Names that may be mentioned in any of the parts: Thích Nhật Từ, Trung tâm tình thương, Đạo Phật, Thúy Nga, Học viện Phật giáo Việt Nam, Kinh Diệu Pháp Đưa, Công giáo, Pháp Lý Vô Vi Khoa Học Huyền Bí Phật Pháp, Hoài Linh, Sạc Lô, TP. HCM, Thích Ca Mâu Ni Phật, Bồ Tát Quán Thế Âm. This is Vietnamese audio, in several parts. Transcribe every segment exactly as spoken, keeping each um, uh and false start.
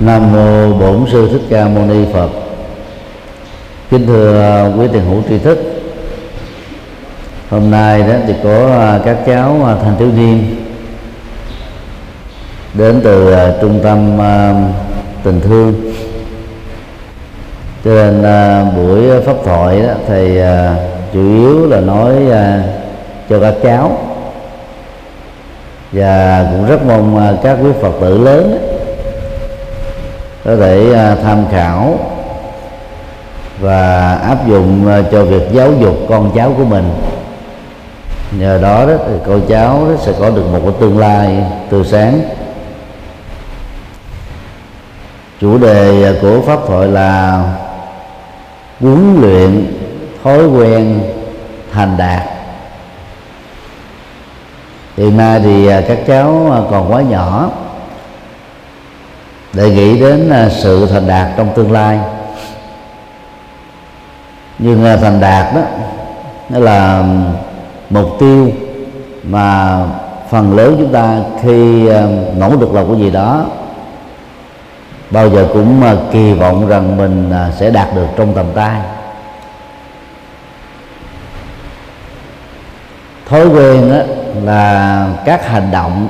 Nam mô Bổn Sư Thích Ca Mâu Ni Phật. Kính thưa quý thiền hữu tri thức, hôm nay đó thì có các cháu thanh thiếu niên đến từ Trung tâm tình thương, cho nên buổi pháp thoại đó thầy chủ yếu là nói cho các cháu, và cũng rất mong các quý Phật tử lớn đó có thể tham khảo và áp dụng cho việc giáo dục con cháu của mình. Nhờ đó, đó thì con cháu đó sẽ có được một cái tương lai tươi sáng. Chủ đề của pháp thoại là huấn luyện thói quen thành đạt. Hiện nay thì các cháu còn quá nhỏ để nghĩ đến sự thành đạt trong tương lai, nhưng thành đạt đó nó là mục tiêu mà phần lớn chúng ta khi nỗ lực làm cái gì đó bao giờ cũng kỳ vọng rằng mình sẽ đạt được trong tầm tay. Thói quen đó là các hành động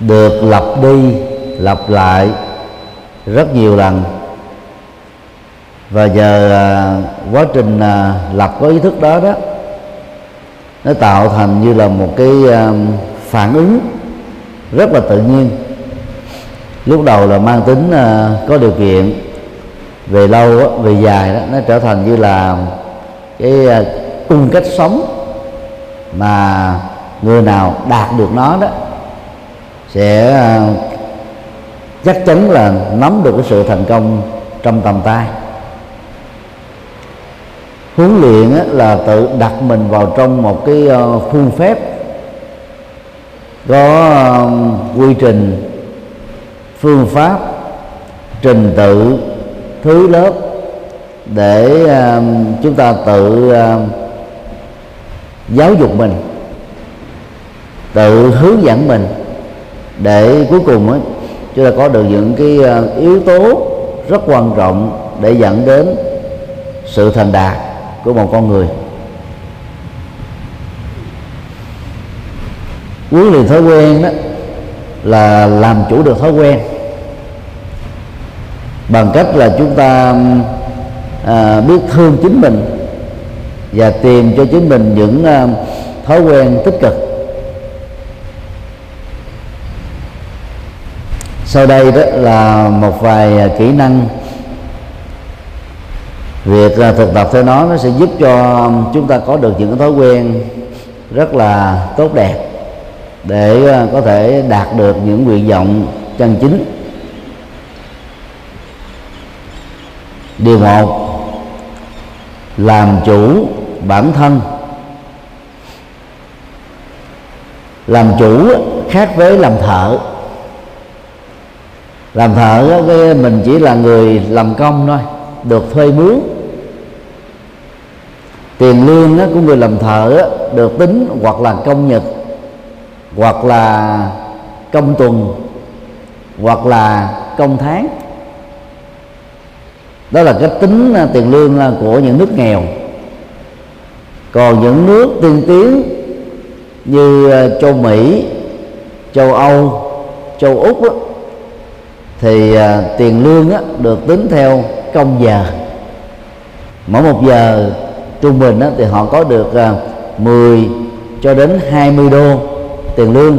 được lặp đi lặp lại rất nhiều lần, và giờ quá trình lập có ý thức đó đó nó tạo thành như là một cái phản ứng rất là tự nhiên. Lúc đầu là mang tính có điều kiện, về lâu đó, về dài đó nó trở thành như là cái cung cách sống, mà người nào đạt được nó đó sẽ chắc chắn là nắm được cái sự thành công trong tầm tay. Huấn luyện là tự đặt mình vào trong một cái khuôn phép có quy trình, phương pháp, trình tự, thứ lớp để chúng ta tự giáo dục mình, tự hướng dẫn mình, để cuối cùng chúng ta có được những cái yếu tố rất quan trọng để dẫn đến sự thành đạt của một con người. Huấn luyện thói quen đó là làm chủ được thói quen bằng cách là chúng ta à, biết thương chính mình và tìm cho chính mình những à, thói quen tích cực. Sau đây đó là một vài kỹ năng, việc thực tập theo nó nó sẽ giúp cho chúng ta có được những thói quen rất là tốt đẹp để có thể đạt được những nguyện vọng chân chính. Điều một, làm chủ bản thân. Làm chủ khác với làm thợ. Làm thợ mình chỉ là người làm công thôi, được thuê mướn. Tiền lương của người làm thợ được tính hoặc là công nhật, hoặc là công tuần, hoặc là công tháng. Đó là cách tính tiền lương của những nước nghèo. Còn những nước tiên tiến như châu Mỹ, châu Âu, châu Úc đó, thì tiền lương đó được tính theo công giờ. Mỗi một giờ trung bình đó thì họ có được mười cho đến hai mươi đô tiền lương,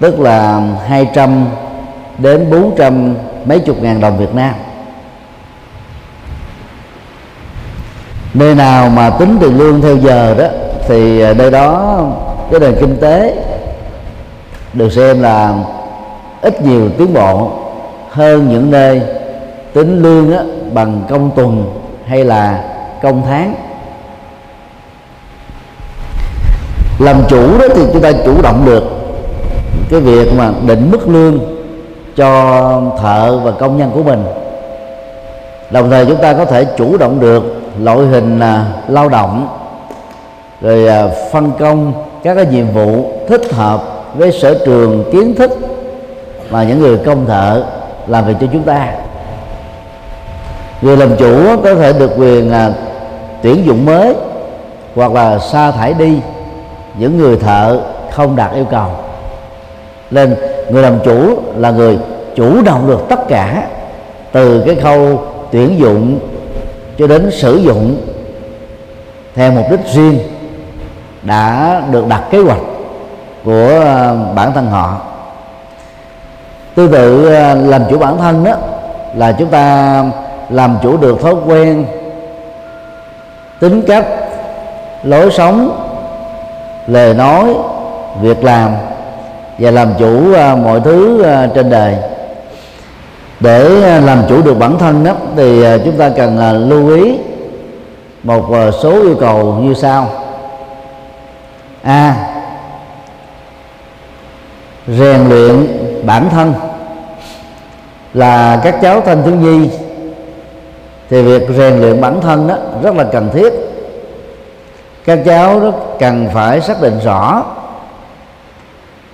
tức là hai trăm đến bốn trăm mấy chục ngàn đồng Việt Nam. Nơi nào mà tính tiền lương theo giờ đó thì nơi đó cái nền kinh tế được xem là ít nhiều tiến bộ hơn những nơi tính lương đó bằng công tuần hay là công tháng. Làm chủ đó thì chúng ta chủ động được cái việc mà định mức lương cho thợ và công nhân của mình. Đồng thời chúng ta có thể chủ động được loại hình lao động, rồi phân công các cái nhiệm vụ thích hợp với sở trường, kiến thức và những người công thợ làm việc cho chúng ta. Người làm chủ có thể được quyền là tuyển dụng mới hoặc là sa thải đi những người thợ không đạt yêu cầu. Nên người làm chủ là người chủ động được tất cả, từ cái khâu tuyển dụng cho đến sử dụng theo mục đích riêng đã được đặt kế hoạch của bản thân họ. Tương tự, làm chủ bản thân đó là chúng ta làm chủ được thói quen, tính cách, lối sống, lời nói, việc làm và làm chủ mọi thứ trên đời. Để làm chủ được bản thân đó thì chúng ta cần lưu ý một số yêu cầu như sau. A. Rèn luyện bản thân. Là các cháu thanh thiếu nhi thì việc rèn luyện bản thân đó rất là cần thiết. Các cháu đó cần phải xác định rõ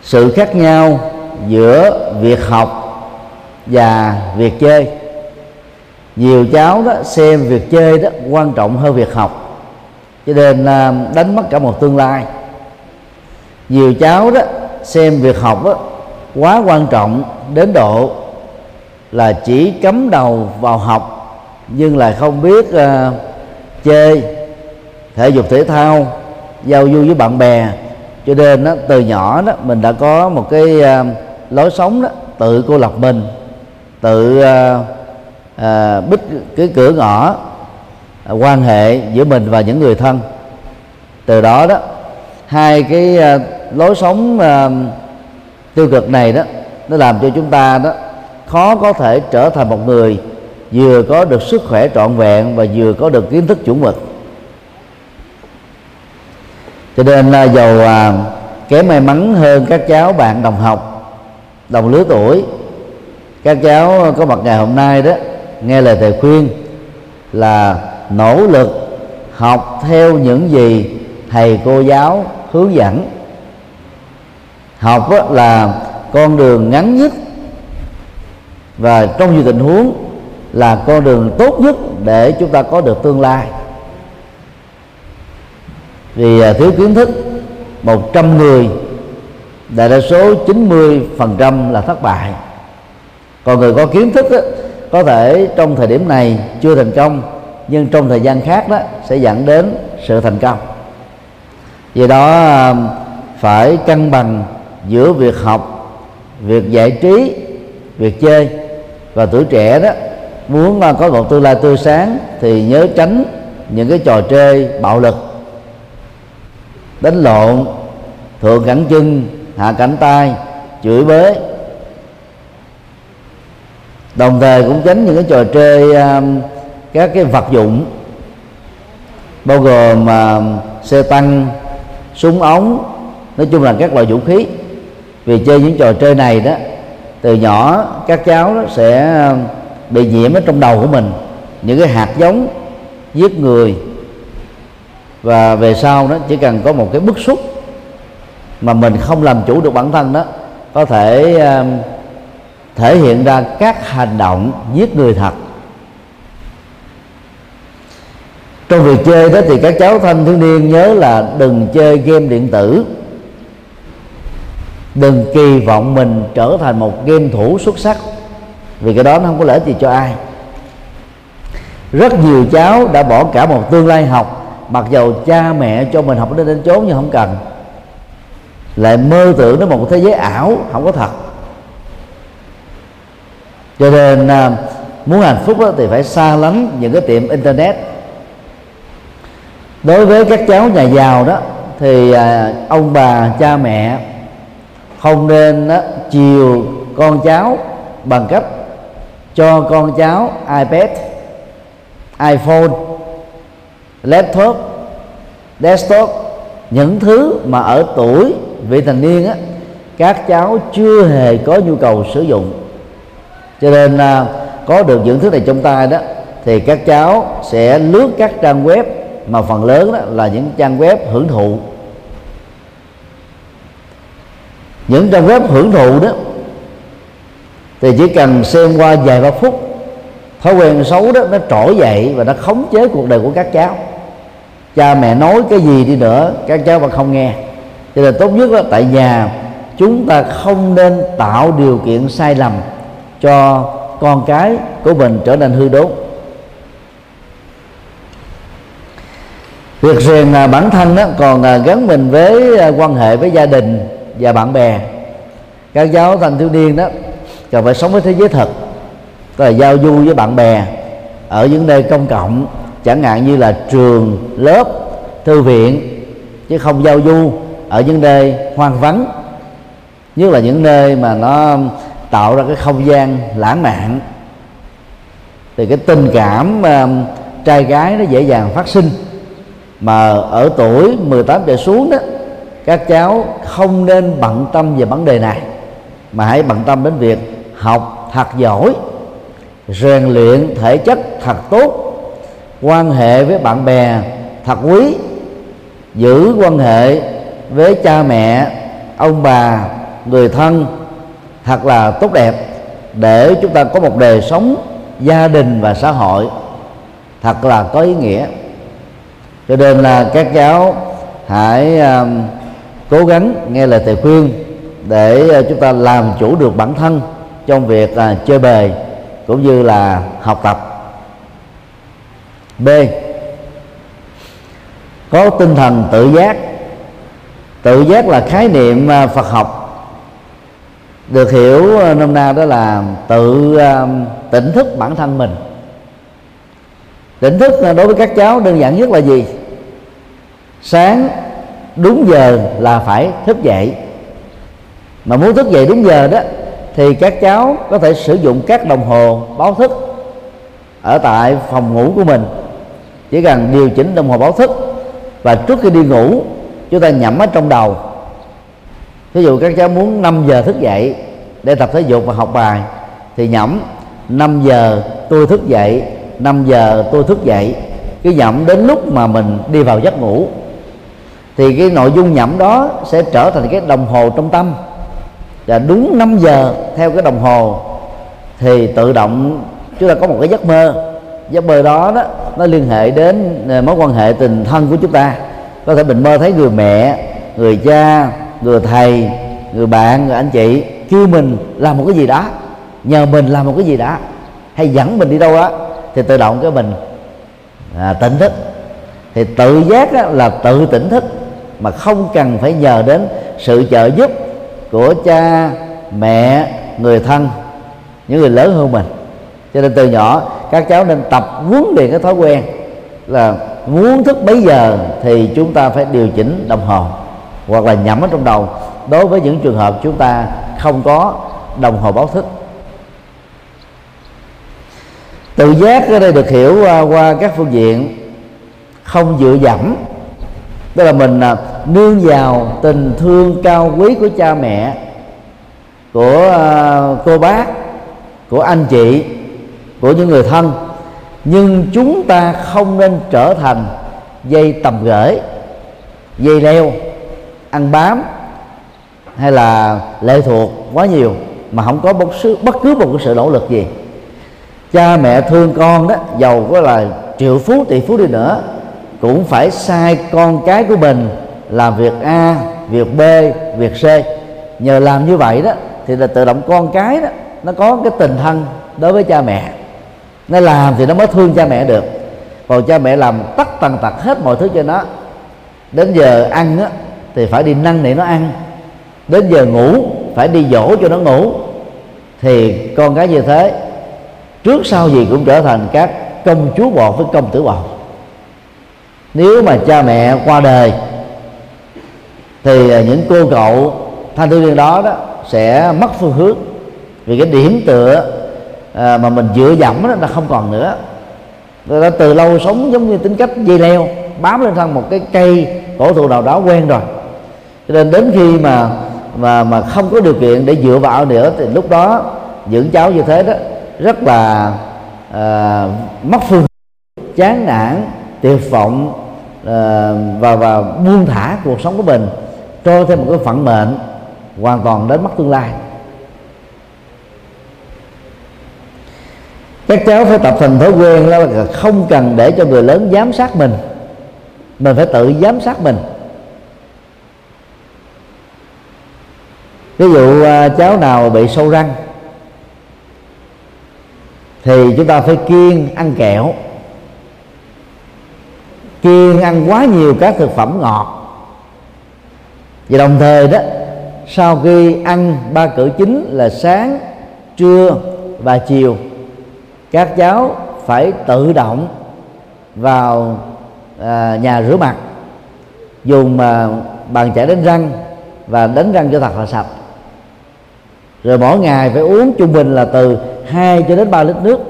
sự khác nhau giữa việc học và việc chơi. Nhiều cháu đó xem việc chơi đó quan trọng hơn việc học, cho nên đánh mất cả một tương lai. Nhiều cháu đó xem việc học đó quá quan trọng đến độ là chỉ cắm đầu vào học nhưng là không biết uh, chơi, thể dục thể thao, giao du với bạn bè. Cho nên đó, từ nhỏ đó mình đã có một cái uh, lối sống đó tự cô lập mình, tự uh, uh, bích cái cửa ngõ uh, quan hệ giữa mình và những người thân. Từ đó đó hai cái uh, lối sống uh, tiêu cực này đó nó làm cho chúng ta đó khó có thể trở thành một người vừa có được sức khỏe trọn vẹn và vừa có được kiến thức chuẩn mực. Cho nên uh, dầu uh, kém may mắn hơn các cháu bạn đồng học, đồng lứa tuổi, các cháu có mặt ngày hôm nay đó nghe lời thầy khuyên là nỗ lực học theo những gì thầy cô giáo hướng dẫn. Học là con đường ngắn nhất và trong nhiều tình huống là con đường tốt nhất để chúng ta có được tương lai. Vì thiếu kiến thức, một trăm người đại đa số chín mươi phần trăm là thất bại. Còn người có kiến thức đó, có thể trong thời điểm này chưa thành công, nhưng trong thời gian khác đó sẽ dẫn đến sự thành công. Vì đó phải cân bằng giữa việc học, việc giải trí, việc chơi. Và tuổi trẻ đó muốn có một tương lai tươi sáng thì nhớ tránh những cái trò chơi bạo lực, đánh lộn, thượng cẳng chân, hạ cánh tay, chửi bới. Đồng thời cũng tránh những cái trò chơi uh, các cái vật dụng, bao gồm uh, xe tăng, súng ống, nói chung là các loại vũ khí. Vì chơi những trò chơi này đó, từ nhỏ các cháu đó sẽ bị nhiễm ở trong đầu của mình những cái hạt giống giết người. Và về sau đó chỉ cần có một cái bức xúc mà mình không làm chủ được bản thân đó, có thể uh, thể hiện ra các hành động giết người thật. Trong việc chơi đó thì các cháu thanh thiếu niên nhớ là đừng chơi game điện tử, đừng kỳ vọng mình trở thành một game thủ xuất sắc, vì cái đó nó không có lợi gì cho ai. Rất nhiều cháu đã bỏ cả một tương lai học, mặc dầu cha mẹ cho mình học đến đến chốn nhưng không cần, lại mơ tưởng đến một thế giới ảo không có thật. Cho nên muốn hạnh phúc thì phải xa lánh những cái tiệm internet. Đối với các cháu nhà giàu đó thì ông bà cha mẹ không nên chiều con cháu bằng cách cho con cháu iPad, iPhone, laptop, desktop, những thứ mà ở tuổi vị thành niên á, các cháu chưa hề có nhu cầu sử dụng. Cho nên à, có được những thứ này trong tay đó thì các cháu sẽ lướt các trang web mà phần lớn đó là những trang web hưởng thụ. Những trang web hưởng thụ đó thì chỉ cần xem qua vài ba phút, thói quen xấu đó nó trỗi dậy và nó khống chế cuộc đời của các cháu. Cha mẹ nói cái gì đi nữa các cháu vẫn không nghe. Cho nên tốt nhất là tại nhà chúng ta không nên tạo điều kiện sai lầm cho con cái của mình trở nên hư đốn. Việc rèn bản thân đó còn gắn mình với quan hệ với gia đình và bạn bè. Các cháu thanh thiếu niên đó cần phải sống với thế giới thật, tức là giao du với bạn bè ở những nơi công cộng, chẳng hạn như là trường, lớp, thư viện, chứ không giao du ở những nơi hoang vắng, nhất là những nơi mà nó tạo ra cái không gian lãng mạn, thì cái tình cảm uh, trai gái nó dễ dàng phát sinh. Mà ở tuổi mười tám trở xuống đó, các cháu không nên bận tâm về vấn đề này, mà hãy bận tâm đến việc học thật giỏi, rèn luyện thể chất thật tốt, quan hệ với bạn bè thật quý, giữ quan hệ với cha mẹ, ông bà, người thân thật là tốt đẹp, để chúng ta có một đời sống gia đình và xã hội thật là có ý nghĩa. Cho nên là các cháu hãy uh, cố gắng nghe lời thầy khuyên để uh, chúng ta làm chủ được bản thân trong việc uh, chơi bời cũng như là học tập. B. Có tinh thần tự giác. Tự giác là khái niệm uh, Phật học, được hiểu nôm na đó là tự uh, tỉnh thức bản thân mình. Tỉnh thức đối với các cháu đơn giản nhất là gì? Sáng đúng giờ là phải thức dậy. Mà muốn thức dậy đúng giờ đó thì các cháu có thể sử dụng các đồng hồ báo thức ở tại phòng ngủ của mình. Chỉ cần điều chỉnh đồng hồ báo thức và trước khi đi ngủ chúng ta nhẩm ở trong đầu. Ví dụ các cháu muốn năm giờ thức dậy để tập thể dục và học bài thì nhẩm năm giờ tôi thức dậy, năm giờ tôi thức dậy. Cứ nhẩm đến lúc mà mình đi vào giấc ngủ thì cái nội dung nhẩm đó sẽ trở thành cái đồng hồ trong tâm. Và đúng năm giờ theo cái đồng hồ thì tự động chúng ta có một cái giấc mơ. Giấc mơ đó, đó nó liên hệ đến mối quan hệ tình thân của chúng ta. Có thể mình mơ thấy người mẹ, người cha, người thầy, người bạn, người anh chị kêu mình làm một cái gì đó, nhờ mình làm một cái gì đó, hay dẫn mình đi đâu đó, thì tự động cái mình à, tỉnh thức. Thì tự giác đó là tự tỉnh thức, mà không cần phải nhờ đến sự trợ giúp của cha, mẹ, người thân, những người lớn hơn mình. Cho nên từ nhỏ các cháu nên tập huấn luyện cái thói quen là muốn thức bấy giờ thì chúng ta phải điều chỉnh đồng hồ, hoặc là nhẩm ở trong đầu đối với những trường hợp chúng ta không có đồng hồ báo thức. Tự giác ở đây được hiểu qua các phương diện không dựa dẫm, tức là mình nương vào tình thương cao quý của cha mẹ, của cô bác, của anh chị, của những người thân, nhưng chúng ta không nên trở thành dây tầm gửi, dây leo, ăn bám hay là lệ thuộc quá nhiều mà không có bất cứ một sự nỗ lực gì. Cha mẹ thương con đó, giàu có là triệu phú tỷ phú đi nữa cũng phải sai con cái của mình làm việc A, việc B, việc C. Nhờ làm như vậy đó thì là tự động con cái đó nó có cái tình thân đối với cha mẹ, nó làm thì nó mới thương cha mẹ được. Còn cha mẹ làm tất tần tật hết mọi thứ cho nó, đến giờ ăn đó thì phải đi năn nỉ nó ăn, đến giờ ngủ phải đi dỗ cho nó ngủ, thì con cái như thế trước sau gì cũng trở thành các công chúa bột với công tử bột. Nếu mà cha mẹ qua đời thì những cô cậu thanh thiếu niên đó, đó sẽ mất phương hướng, vì cái điểm tựa à, mà mình dựa dẫm đó là không còn nữa. Người ta từ lâu sống giống như tính cách dây leo bám lên thân một cái cây cổ thụ nào đó quen rồi, cho nên đến khi mà mà mà không có điều kiện để dựa vào nữa thì lúc đó dưỡng cháu như thế đó rất là uh, mất phương, chán nản, tuyệt vọng uh, và và buông thả cuộc sống của mình, trôi theo một cái phận mệnh hoàn toàn đến mất tương lai. Các cháu phải tập thành thói quen là không cần để cho người lớn giám sát mình, mình phải tự giám sát mình. Ví dụ cháu nào bị sâu răng thì chúng ta phải kiêng ăn kẹo, kiêng ăn quá nhiều các thực phẩm ngọt. Và đồng thời đó, sau khi ăn ba cữ chính là sáng, trưa và chiều, các cháu phải tự động vào à, nhà rửa mặt, dùng à, bàn chải đánh răng và đánh răng cho thật là sạch. Rồi mỗi ngày phải uống trung bình là từ hai cho đến ba lít nước.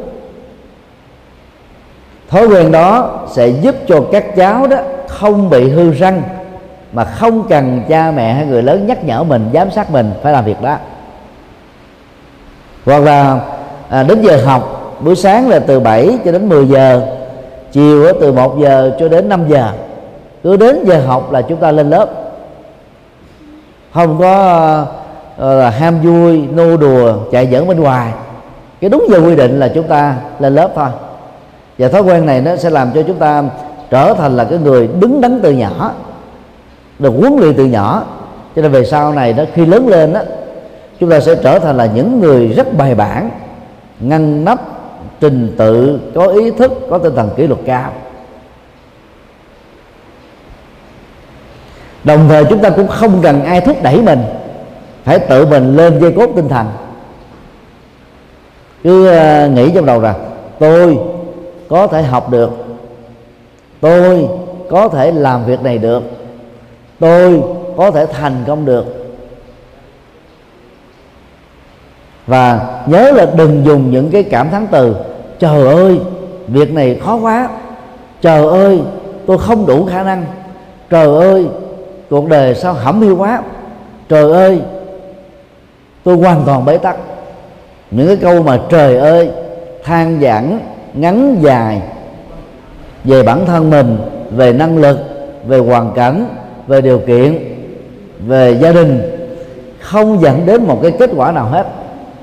Thói quen đó sẽ giúp cho các cháu đó không bị hư răng, mà không cần cha mẹ hay người lớn nhắc nhở mình, giám sát mình phải làm việc đó. Hoặc là à, đến giờ học, buổi sáng là từ bảy cho đến mười giờ, chiều từ một giờ cho đến năm giờ. Cứ đến giờ học là chúng ta lên lớp, không có là ham vui, nô đùa, chạy dẫn bên ngoài. Cái đúng giờ quy định là chúng ta lên lớp thôi. Và thói quen này nó sẽ làm cho chúng ta trở thành là cái người đứng đắn từ nhỏ, được huấn luyện từ nhỏ. Cho nên về sau này đó, khi lớn lên đó, chúng ta sẽ trở thành là những người rất bài bản, ngăn nắp, trình tự, có ý thức, có tinh thần kỷ luật cao. Đồng thời chúng ta cũng không cần ai thúc đẩy mình, phải tự mình lên dây cốt tinh thần. Cứ nghĩ trong đầu rằng tôi có thể học được, tôi có thể làm việc này được, tôi có thể thành công được. Và nhớ là đừng dùng những cái cảm thán từ trời ơi việc này khó quá, trời ơi tôi không đủ khả năng, trời ơi cuộc đời sao hẩm hiu quá, trời ơi tôi hoàn toàn bế tắc. Những cái câu mà trời ơi than vãn ngắn dài về bản thân mình, về năng lực, về hoàn cảnh, về điều kiện, về gia đình, không dẫn đến một cái kết quả nào hết,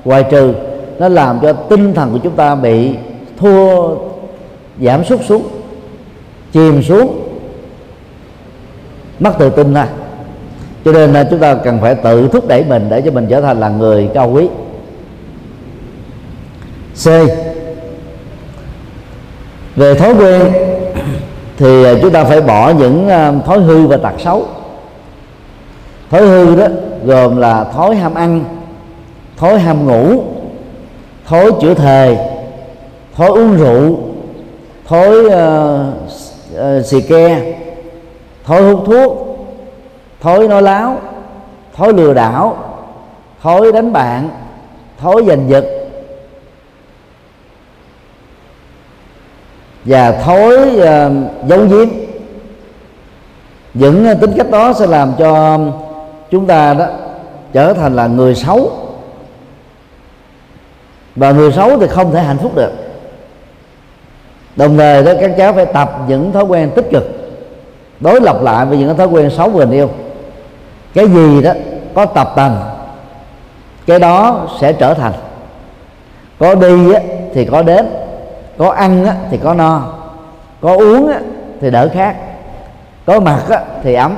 ngoài trừ nó làm cho tinh thần của chúng ta bị thua, giảm sút xuống, chìm xuống, mất tự tin ra. Cho nên là chúng ta cần phải tự thúc đẩy mình để cho mình trở thành là người cao quý. C. Về thói quen thì chúng ta phải bỏ những thói hư và tật xấu. Thói hư đó gồm là thói ham ăn, thói ham ngủ, thói chữa thề, thói uống rượu, thói uh, uh, xì ke, thói hút thuốc, thói nói láo, thói lừa đảo, thói đánh bạn, thói giành giật, và thói uh, giấu giếm. Những uh, tính cách đó sẽ làm cho chúng ta đó trở thành là người xấu, và người xấu thì không thể hạnh phúc được. Đồng thời đó, các cháu phải tập những thói quen tích cực, đối lập lại với những thói quen xấu của tình yêu. Cái gì đó có tập tành, cái đó sẽ trở thành. Có đi á, thì có đến, có ăn á, thì có no, có uống á, thì đỡ khát, có mặc á, thì ấm,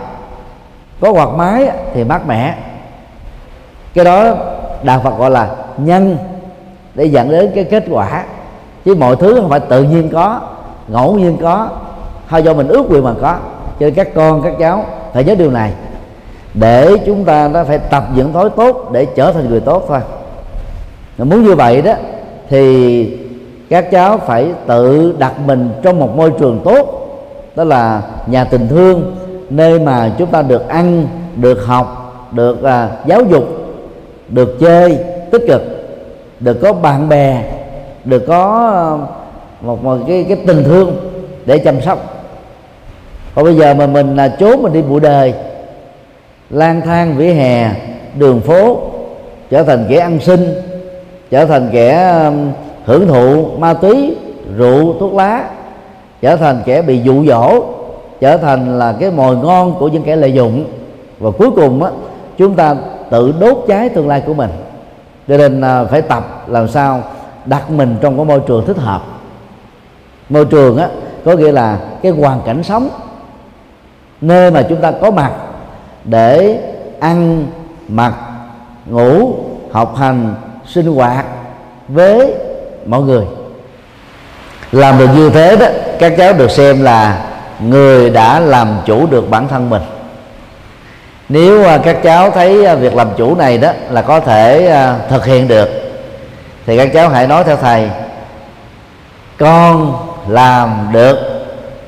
có quạt máy á, thì mát mẻ. Cái đó Đạo Phật gọi là nhân, để dẫn đến cái kết quả. Chứ mọi thứ không phải tự nhiên có, ngẫu nhiên có, hay do mình ước nguyện mà có. Cho nên các con, các cháu phải nhớ điều này, để chúng ta đã phải tập những thói tốt để trở thành người tốt thôi. Nếu muốn như vậy đó thì các cháu phải tự đặt mình trong một môi trường tốt, đó là nhà tình thương, nơi mà chúng ta được ăn, được học, được uh, giáo dục, được chơi tích cực, được có bạn bè, được có một, một cái, cái tình thương để chăm sóc. Còn bây giờ mà mình là trốn mình đi bụi đời, lang thang vỉa hè, đường phố, trở thành kẻ ăn xin, trở thành kẻ hưởng thụ ma túy, rượu, thuốc lá, trở thành kẻ bị dụ dỗ, trở thành là cái mồi ngon của những kẻ lợi dụng, và cuối cùng á, chúng ta tự đốt cháy tương lai của mình. Cho nên phải tập làm sao đặt mình trong cái môi trường thích hợp. Môi trường á, có nghĩa là cái hoàn cảnh sống, nơi mà chúng ta có mặt để ăn, mặc, ngủ, học hành, sinh hoạt với mọi người. Làm được như thế đó, các cháu được xem là người đã làm chủ được bản thân mình. Nếu các cháu thấy việc làm chủ này đó là có thể thực hiện được, thì các cháu hãy nói theo thầy: con làm được.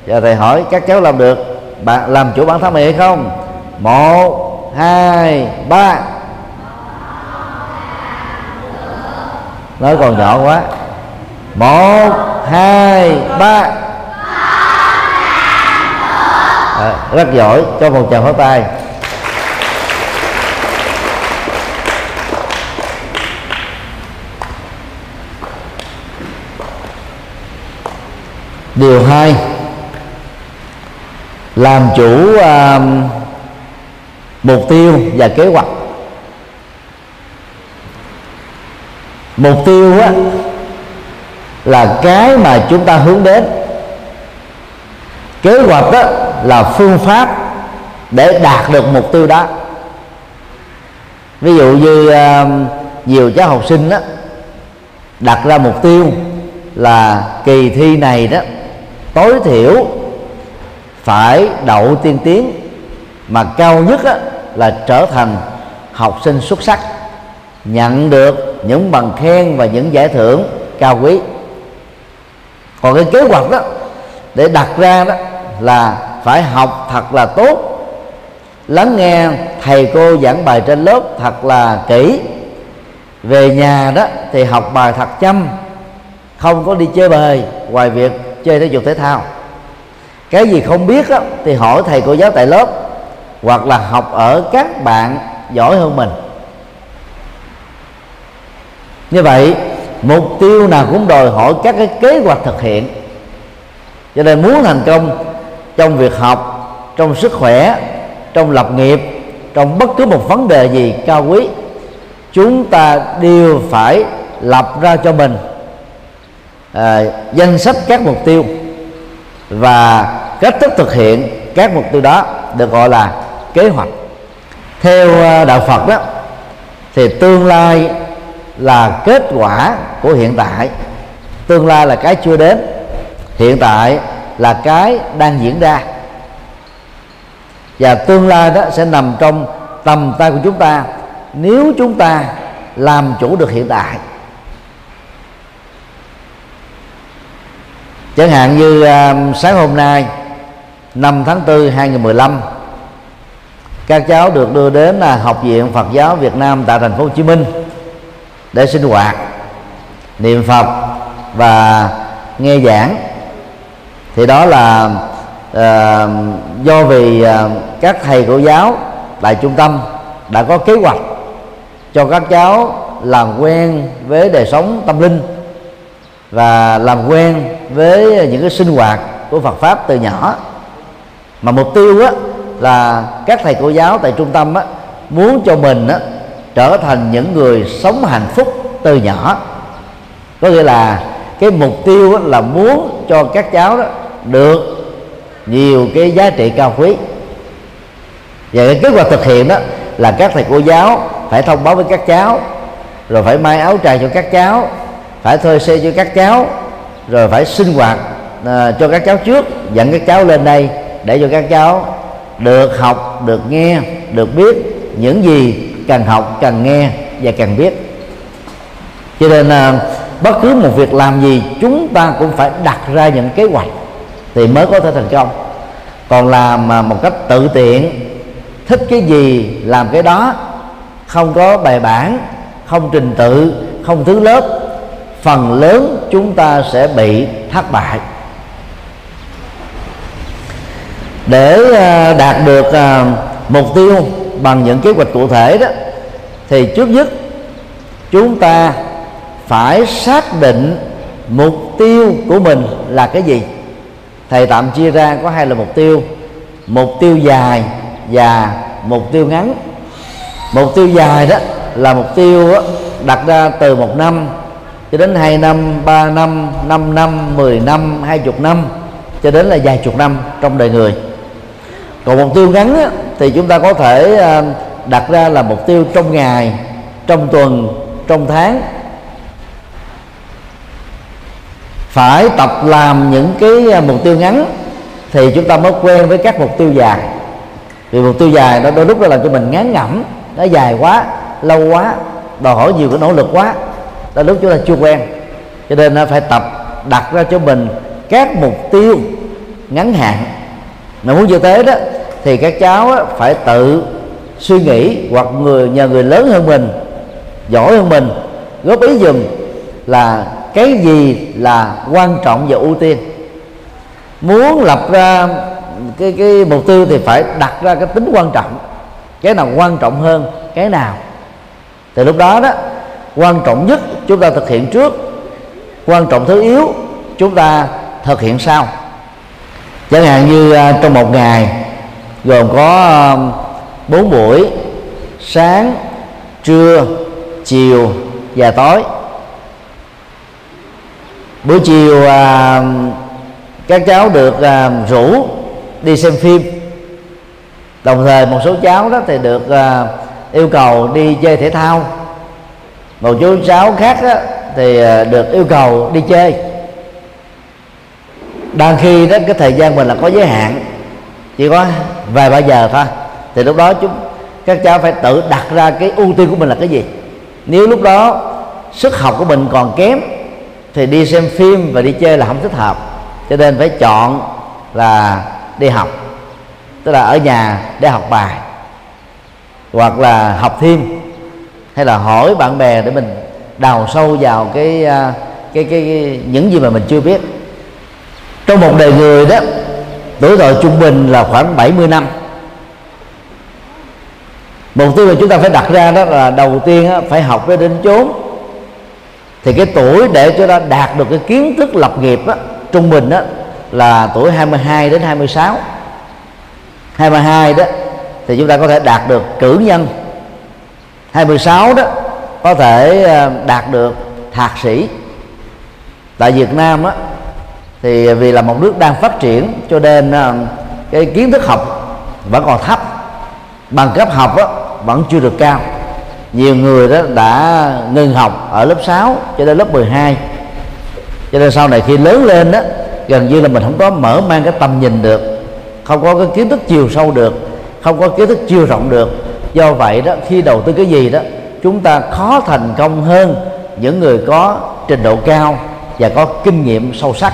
Giờ thầy hỏi các cháu làm được, bạn làm chủ bản thân mình hay không? Một, hai, ba. Nói còn nhỏ quá. Một, hai, ba. À, rất giỏi, cho một tràng pháo tay. Điều hai, làm chủ uh, mục tiêu và kế hoạch. Mục tiêu á, là cái mà chúng ta hướng đến. Kế hoạch á, là phương pháp để đạt được mục tiêu đó. Ví dụ như uh, nhiều cháu học sinh á, đặt ra mục tiêu là kỳ thi này đó tối thiểu phải đậu tiên tiến, mà cao nhất á, là trở thành học sinh xuất sắc, nhận được những bằng khen và những giải thưởng cao quý. Còn cái kế hoạch đó để đặt ra đó là phải học thật là tốt, lắng nghe thầy cô giảng bài trên lớp thật là kỹ, về nhà đó thì học bài thật chăm, không có đi chơi bời ngoài việc chơi thể dục thể thao. Cái gì không biết đó, thì hỏi thầy cô giáo tại lớp, hoặc là học ở các bạn giỏi hơn mình. Như vậy mục tiêu nào cũng đòi hỏi các cái kế hoạch thực hiện. Cho nên muốn thành công trong việc học, trong sức khỏe, trong lập nghiệp, trong bất cứ một vấn đề gì cao quý, chúng ta đều phải lập ra cho mình à, danh sách các mục tiêu, và cách thức thực hiện các mục tiêu đó được gọi là kế hoạch. Theo Đạo Phật đó, thì tương lai là kết quả của hiện tại. Tương lai là cái chưa đến, hiện tại là cái đang diễn ra, và tương lai đó sẽ nằm trong tầm tay của chúng ta nếu chúng ta làm chủ được hiện tại. Chẳng hạn như uh, sáng hôm nay năm tháng tư hai nghìn mười lăm, các cháu được đưa đến là Học viện Phật giáo Việt Nam tại thành phố Hồ Chí Minh để sinh hoạt, niệm Phật và nghe giảng. Thì đó là uh, do vì uh, các thầy cô giáo tại trung tâm đã có kế hoạch cho các cháu làm quen với đời sống tâm linh và làm quen với những cái sinh hoạt của Phật Pháp từ nhỏ. Mà mục tiêu á, là các thầy cô giáo tại trung tâm á, muốn cho mình á, trở thành những người sống hạnh phúc từ nhỏ. Có nghĩa là cái mục tiêu á, là muốn cho các cháu đó được nhiều cái giá trị cao quý. Và cái kế hoạch thực hiện đó là các thầy cô giáo phải thông báo với các cháu, rồi phải may áo trà cho các cháu, phải thuê xe cho các cháu, rồi phải sinh hoạt à, cho các cháu trước, dẫn các cháu lên đây để cho các cháu được học, được nghe, được biết những gì cần học, cần nghe và cần biết. Cho nên à, bất cứ một việc làm gì chúng ta cũng phải đặt ra những kế hoạch thì mới có thể thành công. Còn làm à, một cách tự tiện, thích cái gì làm cái đó, không có bài bản, không trình tự, không thứ lớp, phần lớn chúng ta sẽ bị thất bại. Để đạt được mục tiêu bằng những kế hoạch cụ thể đó, thì trước nhất chúng ta phải xác định mục tiêu của mình là cái gì. Thầy tạm chia ra có hai loại mục tiêu: mục tiêu dài và mục tiêu ngắn. Mục tiêu dài đó là mục tiêu đặt ra từ một năm cho đến hai năm, ba năm, năm năm, mười năm, hai mươi năm, cho đến là vài chục năm trong đời người. Còn mục tiêu ngắn á, thì chúng ta có thể đặt ra là mục tiêu trong ngày, trong tuần, trong tháng. Phải tập làm những cái mục tiêu ngắn thì chúng ta mới quen với các mục tiêu dài. Vì mục tiêu dài đó đôi lúc nó làm cho mình ngán ngẩm, nó dài quá, lâu quá, đòi hỏi nhiều cái nỗ lực quá, đôi lúc chúng ta chưa quen. Cho nên phải tập đặt ra cho mình các mục tiêu ngắn hạn. Mà muốn như thế đó thì các cháu phải tự suy nghĩ, hoặc người nhờ người lớn hơn mình, giỏi hơn mình góp ý dùm là cái gì là quan trọng và ưu tiên. Muốn lập ra cái, cái mục tiêu thì phải đặt ra cái tính quan trọng, cái nào quan trọng hơn cái nào. Thì lúc đó đó, quan trọng nhất chúng ta thực hiện trước, quan trọng thứ yếu chúng ta thực hiện sau. Chẳng hạn như trong một ngày gồm có bốn buổi: sáng, trưa, chiều và tối. Buổi chiều các cháu được rủ đi xem phim, đồng thời một số cháu đó thì được yêu cầu đi chơi thể thao, một số cháu khác đó thì được yêu cầu đi chơi. Đang khi đó cái thời gian mình là có giới hạn, chỉ có vài ba giờ thôi, thì lúc đó chúng các cháu phải tự đặt ra cái ưu tiên của mình là cái gì. Nếu lúc đó sức học của mình còn kém thì đi xem phim và đi chơi là không thích hợp, cho nên phải chọn là đi học, tức là ở nhà để học bài, hoặc là học thêm, hay là hỏi bạn bè để mình đào sâu vào cái cái cái, cái những gì mà mình chưa biết. Trong một đời người đó, tuổi thọ trung bình là khoảng bảy mươi năm. Mục tiêu mà chúng ta phải đặt ra đó là đầu tiên đó, phải học đến đến chốn. Thì cái tuổi để cho ta đạt được cái kiến thức lập nghiệp đó, trung bình đó, là tuổi hai mươi hai đến hai mươi sáu. Hai mươi hai đó thì chúng ta có thể đạt được cử nhân, hai mươi sáu đó có thể đạt được thạc sĩ. Tại Việt Nam đó, thì vì là một nước đang phát triển cho nên cái kiến thức học vẫn còn thấp, bằng cấp học đó, vẫn chưa được cao. Nhiều người đó đã ngừng học ở lớp sáu cho đến lớp mười hai, cho nên sau này khi lớn lên đó gần như là mình không có mở mang cái tầm nhìn được, không có cái kiến thức chiều sâu được, không có kiến thức chiều rộng được. Do vậy đó, khi đầu tư cái gì đó chúng ta khó thành công hơn những người có trình độ cao và có kinh nghiệm sâu sắc.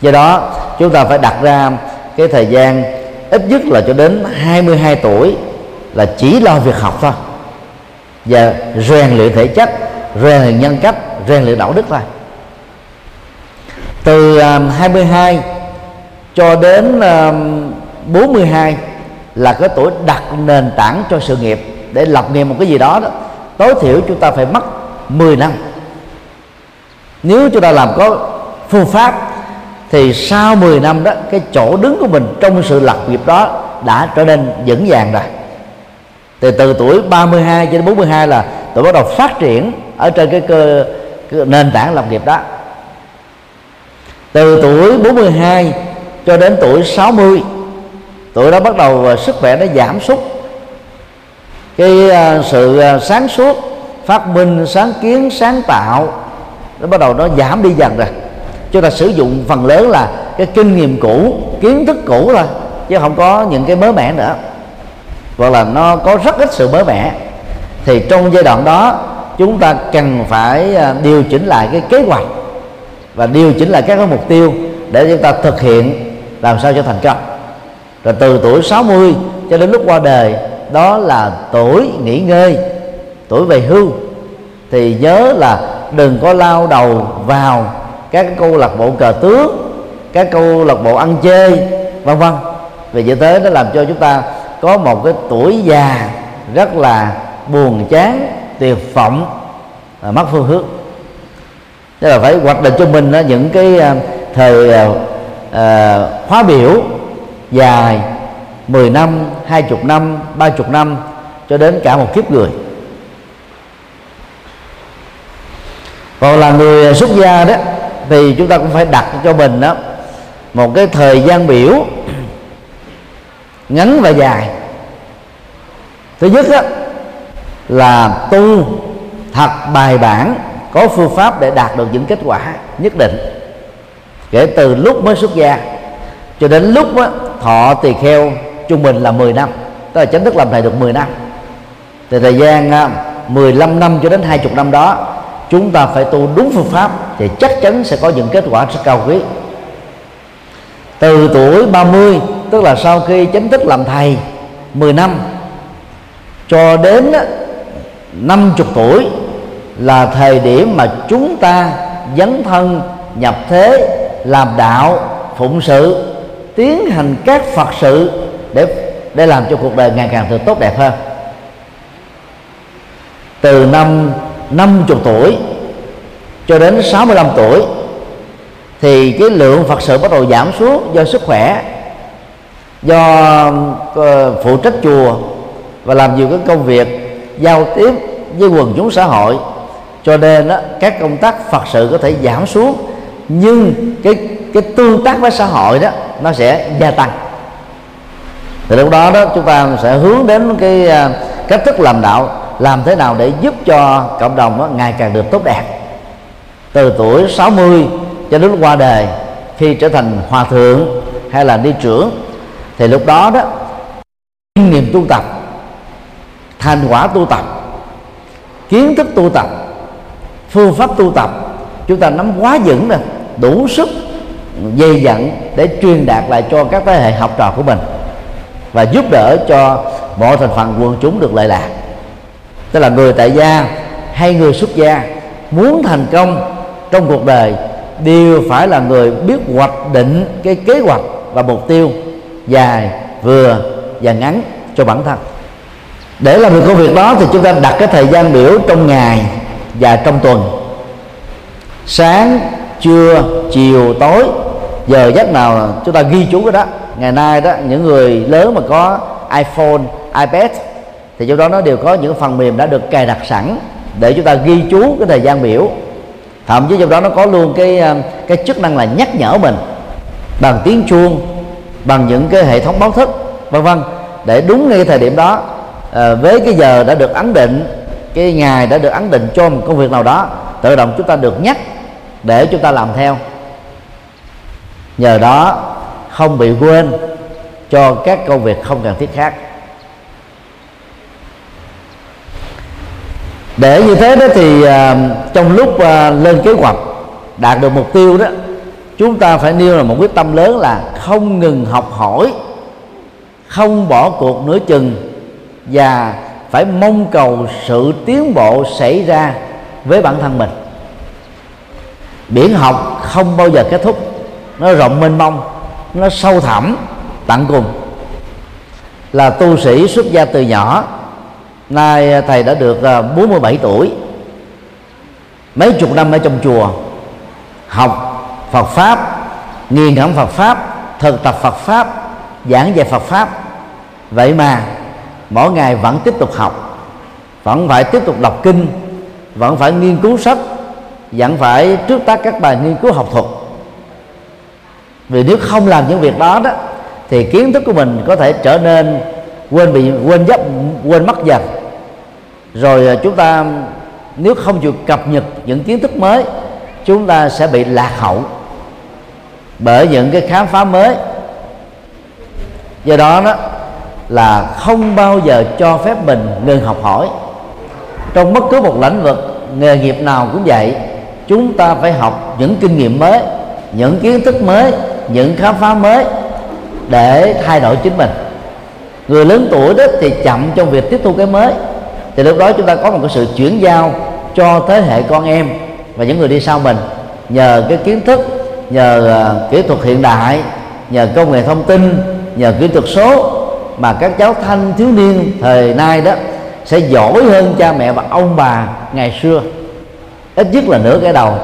Do đó chúng ta phải đặt ra cái thời gian ít nhất là cho đến hai mươi hai tuổi là chỉ lo việc học thôi, và rèn luyện thể chất, rèn luyện nhân cách, rèn luyện đạo đức thôi. Từ hai mươi hai cho đến bốn mươi hai là cái tuổi đặt nền tảng cho sự nghiệp. Để lập nghiệp một cái gì đó, đó tối thiểu chúng ta phải mất mười năm. Nếu chúng ta làm có phương pháp thì sau mười năm đó, cái chỗ đứng của mình trong sự lập nghiệp đó đã trở nên vững vàng rồi. Thì từ tuổi ba mươi hai cho đến bốn mươi hai là tuổi bắt đầu phát triển ở trên cái cơ, cái nền tảng lập nghiệp đó. Từ tuổi bốn mươi hai cho đến tuổi sáu mươi, tuổi đó bắt đầu sức khỏe nó giảm sút, cái sự sáng suốt, phát minh, sáng kiến, sáng tạo nó bắt đầu nó giảm đi dần rồi. Chúng ta sử dụng phần lớn là cái kinh nghiệm cũ, kiến thức cũ thôi, chứ không có những cái mới mẻ nữa, hoặc là nó có rất ít sự mới mẻ. Thì trong giai đoạn đó chúng ta cần phải điều chỉnh lại cái kế hoạch và điều chỉnh lại các cái mục tiêu để chúng ta thực hiện làm sao cho thành công. Rồi từ tuổi sáu mươi cho đến lúc qua đời, đó là tuổi nghỉ ngơi, tuổi về hưu. Thì nhớ là đừng có lao đầu vào các câu lạc bộ cờ tướng, các câu lạc bộ ăn chơi, vân vân. Vì như thế nó làm cho chúng ta có một cái tuổi già rất là buồn chán, tuyệt vọng, mất phương hướng. Thế là phải hoạch định cho mình những cái thời à, khóa biểu dài mười năm, hai mươi năm, ba mươi năm, cho đến cả một kiếp người. Còn là người xuất gia đó thì chúng ta cũng phải đặt cho mình đó một cái thời gian biểu ngắn và dài. Thứ nhất đó, là tu thật bài bản, có phương pháp để đạt được những kết quả nhất định, kể từ lúc mới xuất gia cho đến lúc đó, thọ tỳ kheo trung bình là mười năm, tức là chánh thức làm thầy được mười năm. Thì thời gian mười lăm năm cho đến hai mươi năm đó chúng ta phải tu đúng phương pháp thì chắc chắn sẽ có những kết quả rất cao quý. Từ tuổi ba mươi, tức là sau khi chánh thức làm thầy mười năm, cho đến năm mươi tuổi là thời điểm mà chúng ta dấn thân nhập thế, làm đạo, phụng sự, tiến hành các Phật sự để, để làm cho cuộc đời ngày càng được tốt đẹp hơn. Từ năm năm mươi tuổi cho đến sáu mươi lăm tuổi thì cái lượng Phật sự bắt đầu giảm xuống do sức khỏe, do uh, phụ trách chùa và làm nhiều cái công việc giao tiếp với quần chúng xã hội, cho nên đó, các công tác Phật sự có thể giảm xuống nhưng cái cái tương tác với xã hội đó nó sẽ gia tăng. Thì lúc đó đó chúng ta sẽ hướng đến cái uh, cách thức làm đạo, làm thế nào để giúp cho cộng đồng đó ngày càng được tốt đẹp. Từ tuổi sáu mươi cho đến qua đời, khi trở thành hòa thượng hay là ni trưởng, thì lúc đó đó kinh nghiệm tu tập, thành quả tu tập, kiến thức tu tập, phương pháp tu tập chúng ta nắm quá vững rồi, đủ sức dày dặn để truyền đạt lại cho các thế hệ học trò của mình và giúp đỡ cho mọi thành phần quần chúng được lợi lạc. Tức là người tại gia hay người xuất gia muốn thành công trong cuộc đời đều phải là người biết hoạch định cái kế hoạch và mục tiêu dài, vừa và ngắn cho bản thân. Để làm được công việc đó thì chúng ta đặt cái thời gian biểu trong ngày và trong tuần, sáng, trưa, chiều, tối, giờ giấc nào chúng ta ghi chú cái đó. Ngày nay đó, những người lớn mà có iPhone, iPad thì trong đó nó đều có những phần mềm đã được cài đặt sẵn để chúng ta ghi chú cái thời gian biểu. Thậm chí trong đó nó có luôn cái cái chức năng là nhắc nhở mình bằng tiếng chuông, bằng những cái hệ thống báo thức, vân vân, để đúng ngay thời điểm đó, à, với cái giờ đã được ấn định, cái ngày đã được ấn định cho một công việc nào đó, tự động chúng ta được nhắc để chúng ta làm theo. Nhờ đó không bị quên cho các công việc không cần thiết khác. Để như thế đó thì à, trong lúc à, lên kế hoạch đạt được mục tiêu đó, chúng ta phải nêu là một quyết tâm lớn là không ngừng học hỏi, không bỏ cuộc nửa chừng, và phải mong cầu sự tiến bộ xảy ra với bản thân mình. Biển học không bao giờ kết thúc, nó rộng mênh mông, nó sâu thẳm tận cùng. Là tu sĩ xuất gia từ nhỏ, nay thầy đã được bốn mươi bảy tuổi, mấy chục năm ở trong chùa học Phật Pháp, nghiền ngẫm Phật Pháp, thực tập Phật Pháp, giảng dạy Phật Pháp. Vậy mà mỗi ngày vẫn tiếp tục học, vẫn phải tiếp tục đọc kinh, vẫn phải nghiên cứu sách, vẫn phải trước tác các bài nghiên cứu học thuật. Vì nếu không làm những việc đó đó thì kiến thức của mình có thể trở nên quên bị quên dấp, quên mất dần. Rồi chúng ta nếu không chịu cập nhật những kiến thức mới, chúng ta sẽ bị lạc hậu bởi những cái khám phá mới. Do đó đó là không bao giờ cho phép mình ngừng học hỏi. Trong bất cứ một lĩnh vực nghề nghiệp nào cũng vậy, chúng ta phải học những kinh nghiệm mới, những kiến thức mới, những khám phá mới để thay đổi chính mình. Người lớn tuổi đó thì chậm trong việc tiếp thu cái mới, thì lúc đó chúng ta có một cái sự chuyển giao cho thế hệ con em và những người đi sau mình. Nhờ cái kiến thức, nhờ uh, kỹ thuật hiện đại, nhờ công nghệ thông tin, nhờ kỹ thuật số mà các cháu thanh thiếu niên thời nay đó sẽ giỏi hơn cha mẹ và ông bà ngày xưa, ít nhất là nửa cái đầu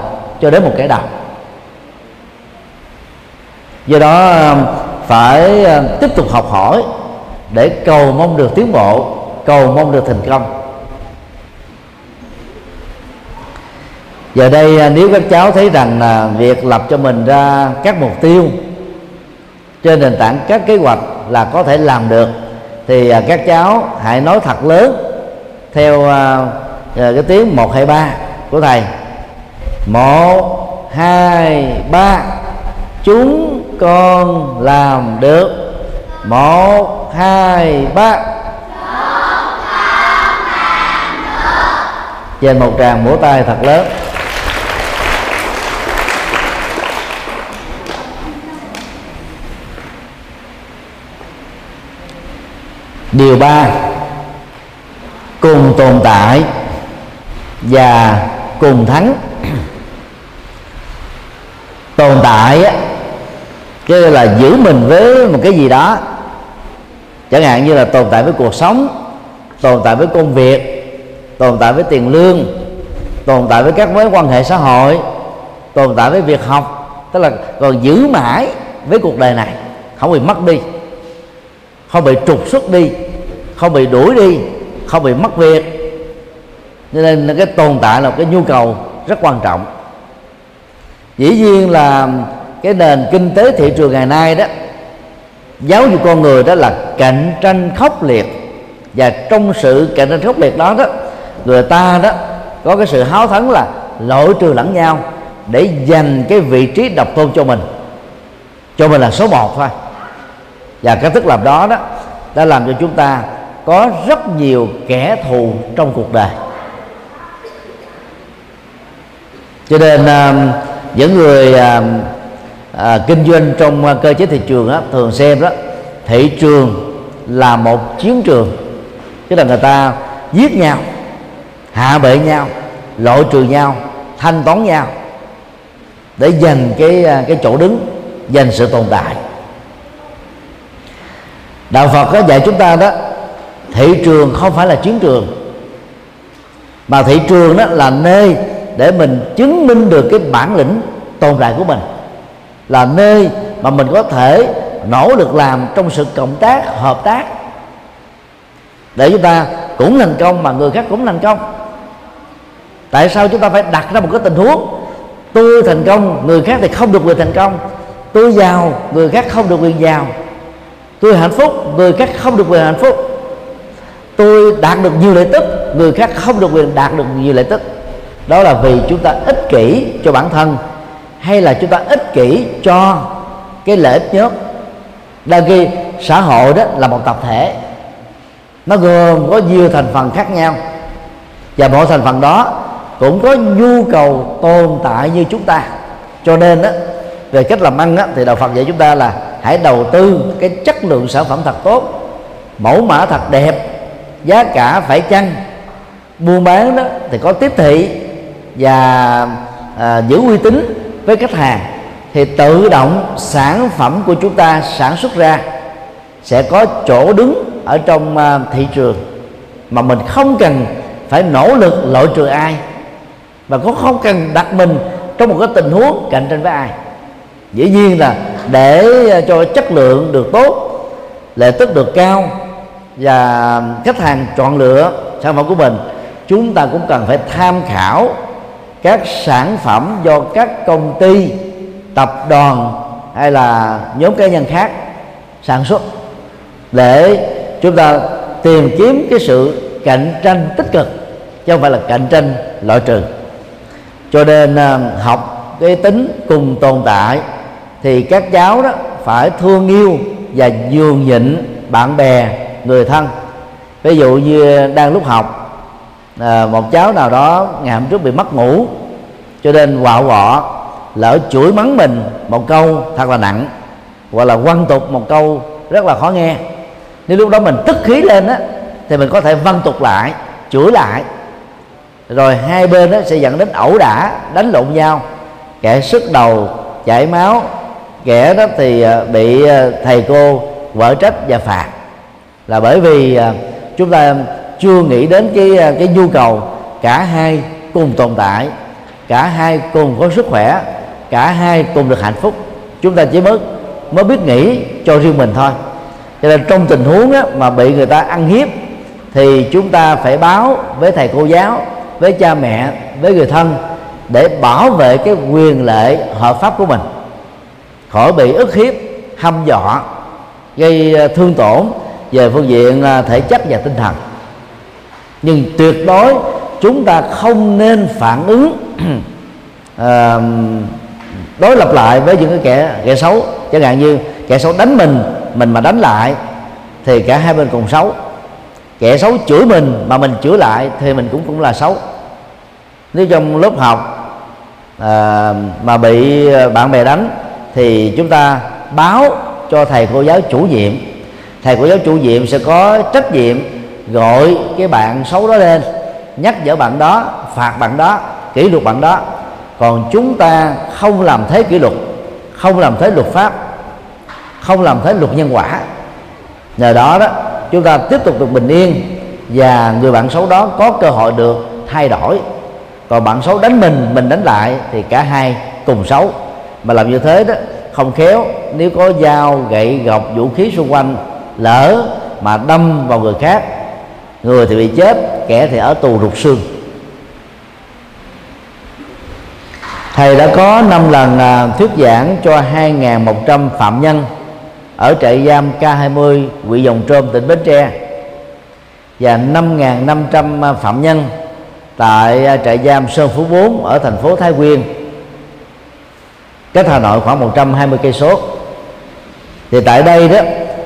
cho đến một cái đầu. Do đó uh, phải uh, tiếp tục học hỏi để cầu mong được tiến bộ, cầu mong được thành công. Giờ đây nếu các cháu thấy rằng là việc lập cho mình ra các mục tiêu trên nền tảng các kế hoạch là có thể làm được, thì các cháu hãy nói thật lớn theo cái tiếng một hai ba của thầy: một hai ba chúng con làm được. Một hai ba Trên một tràng vỗ tay thật lớn. Điều ba: cùng tồn tại và cùng thắng. Tồn tại chứ là giữ mình với một cái gì đó, chẳng hạn như là tồn tại với cuộc sống, tồn tại với công việc, tồn tại với tiền lương, tồn tại với các mối quan hệ xã hội, tồn tại với việc học. Tức là còn giữ mãi với cuộc đời này, không bị mất đi, không bị trục xuất đi, không bị đuổi đi, không bị mất việc. Cho nên cái tồn tại là một cái nhu cầu rất quan trọng. Dĩ nhiên là cái nền kinh tế thị trường ngày nay đó, giáo dục con người đó là cạnh tranh khốc liệt. Và trong sự cạnh tranh khốc liệt đó đó, người ta đó có cái sự háo thắng là loại trừ lẫn nhau để giành cái vị trí độc tôn cho mình, cho mình là số một thôi. Và cái thức làm đó đó đã làm cho chúng ta có rất nhiều kẻ thù trong cuộc đời. Cho nên uh, những người uh, uh, kinh doanh trong uh, cơ chế thị trường đó, thường xem đó thị trường là một chiến trường, tức là người ta giết nhau, hạ bệ nhau, loại trừ nhau, thanh toán nhau để giành cái cái chỗ đứng, giành sự tồn tại. Đạo Phật có dạy chúng ta đó, thị trường không phải là chiến trường, mà thị trường đó là nơi để mình chứng minh được cái bản lĩnh tồn tại của mình, là nơi mà mình có thể nỗ lực làm trong sự cộng tác, hợp tác để chúng ta cũng thành công mà người khác cũng thành công. Tại sao chúng ta phải đặt ra một cái tình huống tôi thành công, người khác thì không được quyền thành công, tôi giàu, người khác không được quyền giàu, tôi hạnh phúc, người khác không được quyền hạnh phúc, tôi đạt được nhiều lợi tức, người khác không được quyền đạt được nhiều lợi tức? Đó là vì chúng ta ích kỷ cho bản thân, hay là chúng ta ích kỷ cho cái lợi ích nhóm? Đa khi xã hội đó là một tập thể, nó gồm có nhiều thành phần khác nhau, và mỗi thành phần đó cũng có nhu cầu tồn tại như chúng ta. Cho nên đó, về cách làm ăn đó, thì Đạo Phật dạy chúng ta là hãy đầu tư cái chất lượng sản phẩm thật tốt, mẫu mã thật đẹp, giá cả phải chăng, buôn bán đó thì có tiếp thị và à, giữ uy tín với khách hàng, thì tự động sản phẩm của chúng ta sản xuất ra sẽ có chỗ đứng ở trong uh, thị trường, mà mình không cần phải nỗ lực loại trừ ai, và cũng không cần đặt mình trong một cái tình huống cạnh tranh với ai. Dĩ nhiên là để cho chất lượng được tốt, lợi tức được cao và khách hàng chọn lựa sản phẩm của mình, chúng ta cũng cần phải tham khảo các sản phẩm do các công ty, tập đoàn hay là nhóm cá nhân khác sản xuất, để chúng ta tìm kiếm cái sự cạnh tranh tích cực, chứ không phải là cạnh tranh loại trừ. Cho nên học cái tính cùng tồn tại, thì các cháu đó phải thương yêu và nhường nhịn bạn bè, người thân. Ví dụ như đang lúc học, một cháu nào đó ngày hôm trước bị mất ngủ, cho nên quạo quọ lỡ chửi mắng mình một câu thật là nặng, hoặc là quăng tục một câu rất là khó nghe. Nếu lúc đó mình tức khí lên á, thì mình có thể văng tục lại, chửi lại, rồi hai bên đó sẽ dẫn đến ẩu đả, đánh lộn nhau, kẻ sứt đầu chảy máu, kẻ đó thì bị thầy cô quở trách và phạt, là bởi vì chúng ta chưa nghĩ đến cái cái nhu cầu cả hai cùng tồn tại, cả hai cùng có sức khỏe, cả hai cùng được hạnh phúc. Chúng ta chỉ mới mới biết nghĩ cho riêng mình thôi. Cho nên trong tình huống á, mà bị người ta ăn hiếp, thì chúng ta phải báo với thầy cô giáo, với cha mẹ, với người thân, để bảo vệ cái quyền lợi hợp pháp của mình khỏi bị ức hiếp, hăm dọa, gây thương tổn về phương diện thể chất và tinh thần. Nhưng tuyệt đối chúng ta không nên phản ứng à, đối lập lại với những cái kẻ kẻ xấu. Chẳng hạn như kẻ xấu đánh mình, mình mà đánh lại thì cả hai bên cùng xấu. Kẻ xấu chửi mình mà mình chửi lại thì mình cũng cũng là xấu. Nếu trong lớp học à, mà bị bạn bè đánh thì chúng ta báo cho thầy cô giáo chủ nhiệm. Thầy cô giáo chủ nhiệm sẽ có trách nhiệm gọi cái bạn xấu đó lên, nhắc nhở bạn đó, phạt bạn đó, kỷ luật bạn đó. Còn chúng ta không làm thế kỷ luật, không làm thế luật pháp, không làm thế luật nhân quả. Nhờ đó đó chúng ta tiếp tục được bình yên và người bạn xấu đó có cơ hội được thay đổi. Còn bạn xấu đánh mình, mình đánh lại thì cả hai cùng xấu. Mà làm như thế đó không khéo, nếu có dao, gậy, gọc, vũ khí xung quanh, lỡ mà đâm vào người khác, người thì bị chết, kẻ thì ở tù rụt xương. Thầy đã có năm lần thuyết giảng cho hai nghìn một trăm phạm nhân ở trại giam K hai mươi, huyện Dòng Trôm, tỉnh Bến Tre, và năm nghìn năm trăm phạm nhân tại trại giam Sơn Phú bốn ở thành phố Thái Nguyên, cách Hà Nội khoảng một trăm hai mươi cây số. Thì tại đây đó,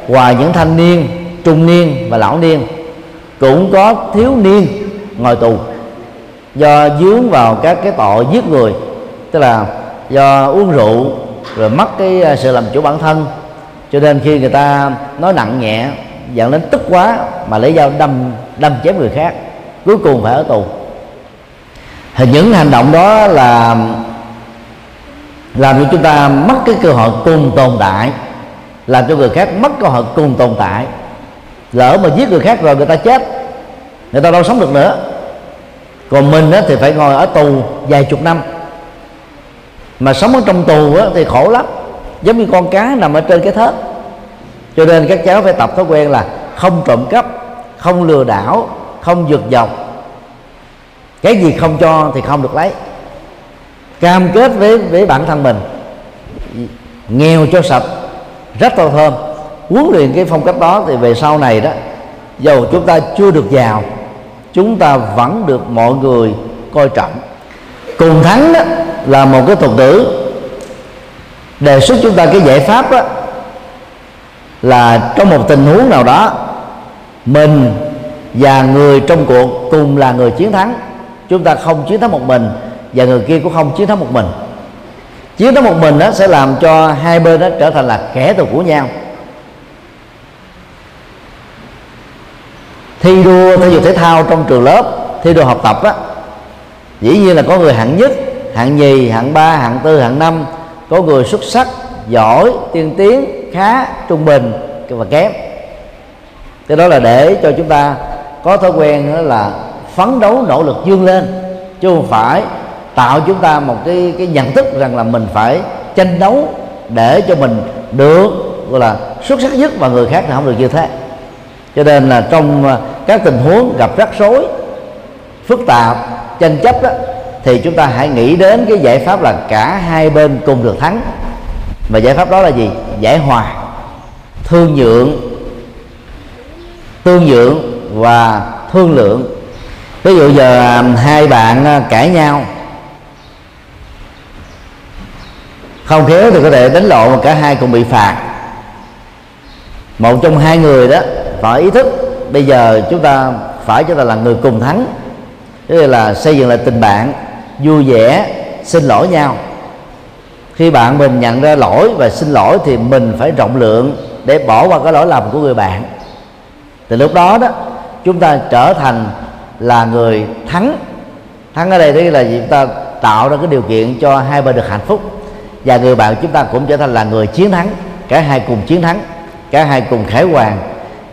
ngoài những thanh niên, trung niên và lão niên, cũng có thiếu niên ngồi tù do dướng vào các cái tội giết người, tức là do uống rượu rồi mất cái sự làm chủ bản thân, cho nên khi người ta nói nặng nhẹ dẫn đến tức quá mà lấy dao đâm đâm chém người khác, cuối cùng phải ở tù. Thì những hành động đó là làm cho chúng ta mất cái cơ hội cùng tồn tại, làm cho người khác mất cơ hội cùng tồn tại. Lỡ mà giết người khác rồi người ta chết, người ta đâu sống được nữa. Còn mình á, thì phải ngồi ở tù vài chục năm. Mà sống ở trong tù á, thì khổ lắm, giống như con cá nằm ở trên cái thớt. Cho nên các cháu phải tập thói quen là không trộm cắp, không lừa đảo, không vượt dọc. Cái gì không cho thì không được lấy. Cam kết với, với bản thân mình, nghèo cho sạch, rất to thơm. Huấn luyện cái phong cách đó thì về sau này đó, dầu chúng ta chưa được giàu, chúng ta vẫn được mọi người coi trọng. Cùng thắng đó là một cái thuật ngữ đề xuất chúng ta cái giải pháp đó, là trong một tình huống nào đó, mình và người trong cuộc cùng là người chiến thắng. Chúng ta không chiến thắng một mình và người kia cũng không chiến thắng một mình. Chiến thắng một mình đó sẽ làm cho hai bên đó trở thành là kẻ thù của nhau. Thi đua thể dục thể thao trong trường lớp, thi đua học tập á, dĩ nhiên là có người hạng nhất, hạng nhì, hạng ba, hạng tư, hạng năm, có người xuất sắc, giỏi, tiên tiến, khá, trung bình và kém. Cái đó là để cho chúng ta có thói quen đó là phấn đấu nỗ lực vươn lên, chứ không phải tạo chúng ta một cái cái nhận thức rằng là mình phải tranh đấu để cho mình được gọi là xuất sắc nhất mà người khác thì không được như thế. Cho nên là trong các tình huống gặp rắc rối, phức tạp, tranh chấp đó, thì chúng ta hãy nghĩ đến cái giải pháp là cả hai bên cùng được thắng. Và giải pháp đó là gì? Giải hòa, thương nhượng, tương nhượng và thương lượng. Ví dụ giờ hai bạn cãi nhau, không khéo thì có thể đánh lộn mà cả hai cùng bị phạt. Một trong hai người đó phải ý thức bây giờ chúng ta phải chúng ta là người cùng thắng, tức là xây dựng lại tình bạn, vui vẻ, xin lỗi nhau. Khi bạn mình nhận ra lỗi và xin lỗi thì mình phải rộng lượng để bỏ qua cái lỗi lầm của người bạn. Từ lúc đó đó chúng ta trở thành là người thắng. Thắng ở đây tức là chúng ta tạo ra cái điều kiện cho hai bên được hạnh phúc, và người bạn chúng ta cũng trở thành là người chiến thắng. Cả hai cùng chiến thắng, cả hai cùng khải hoàn,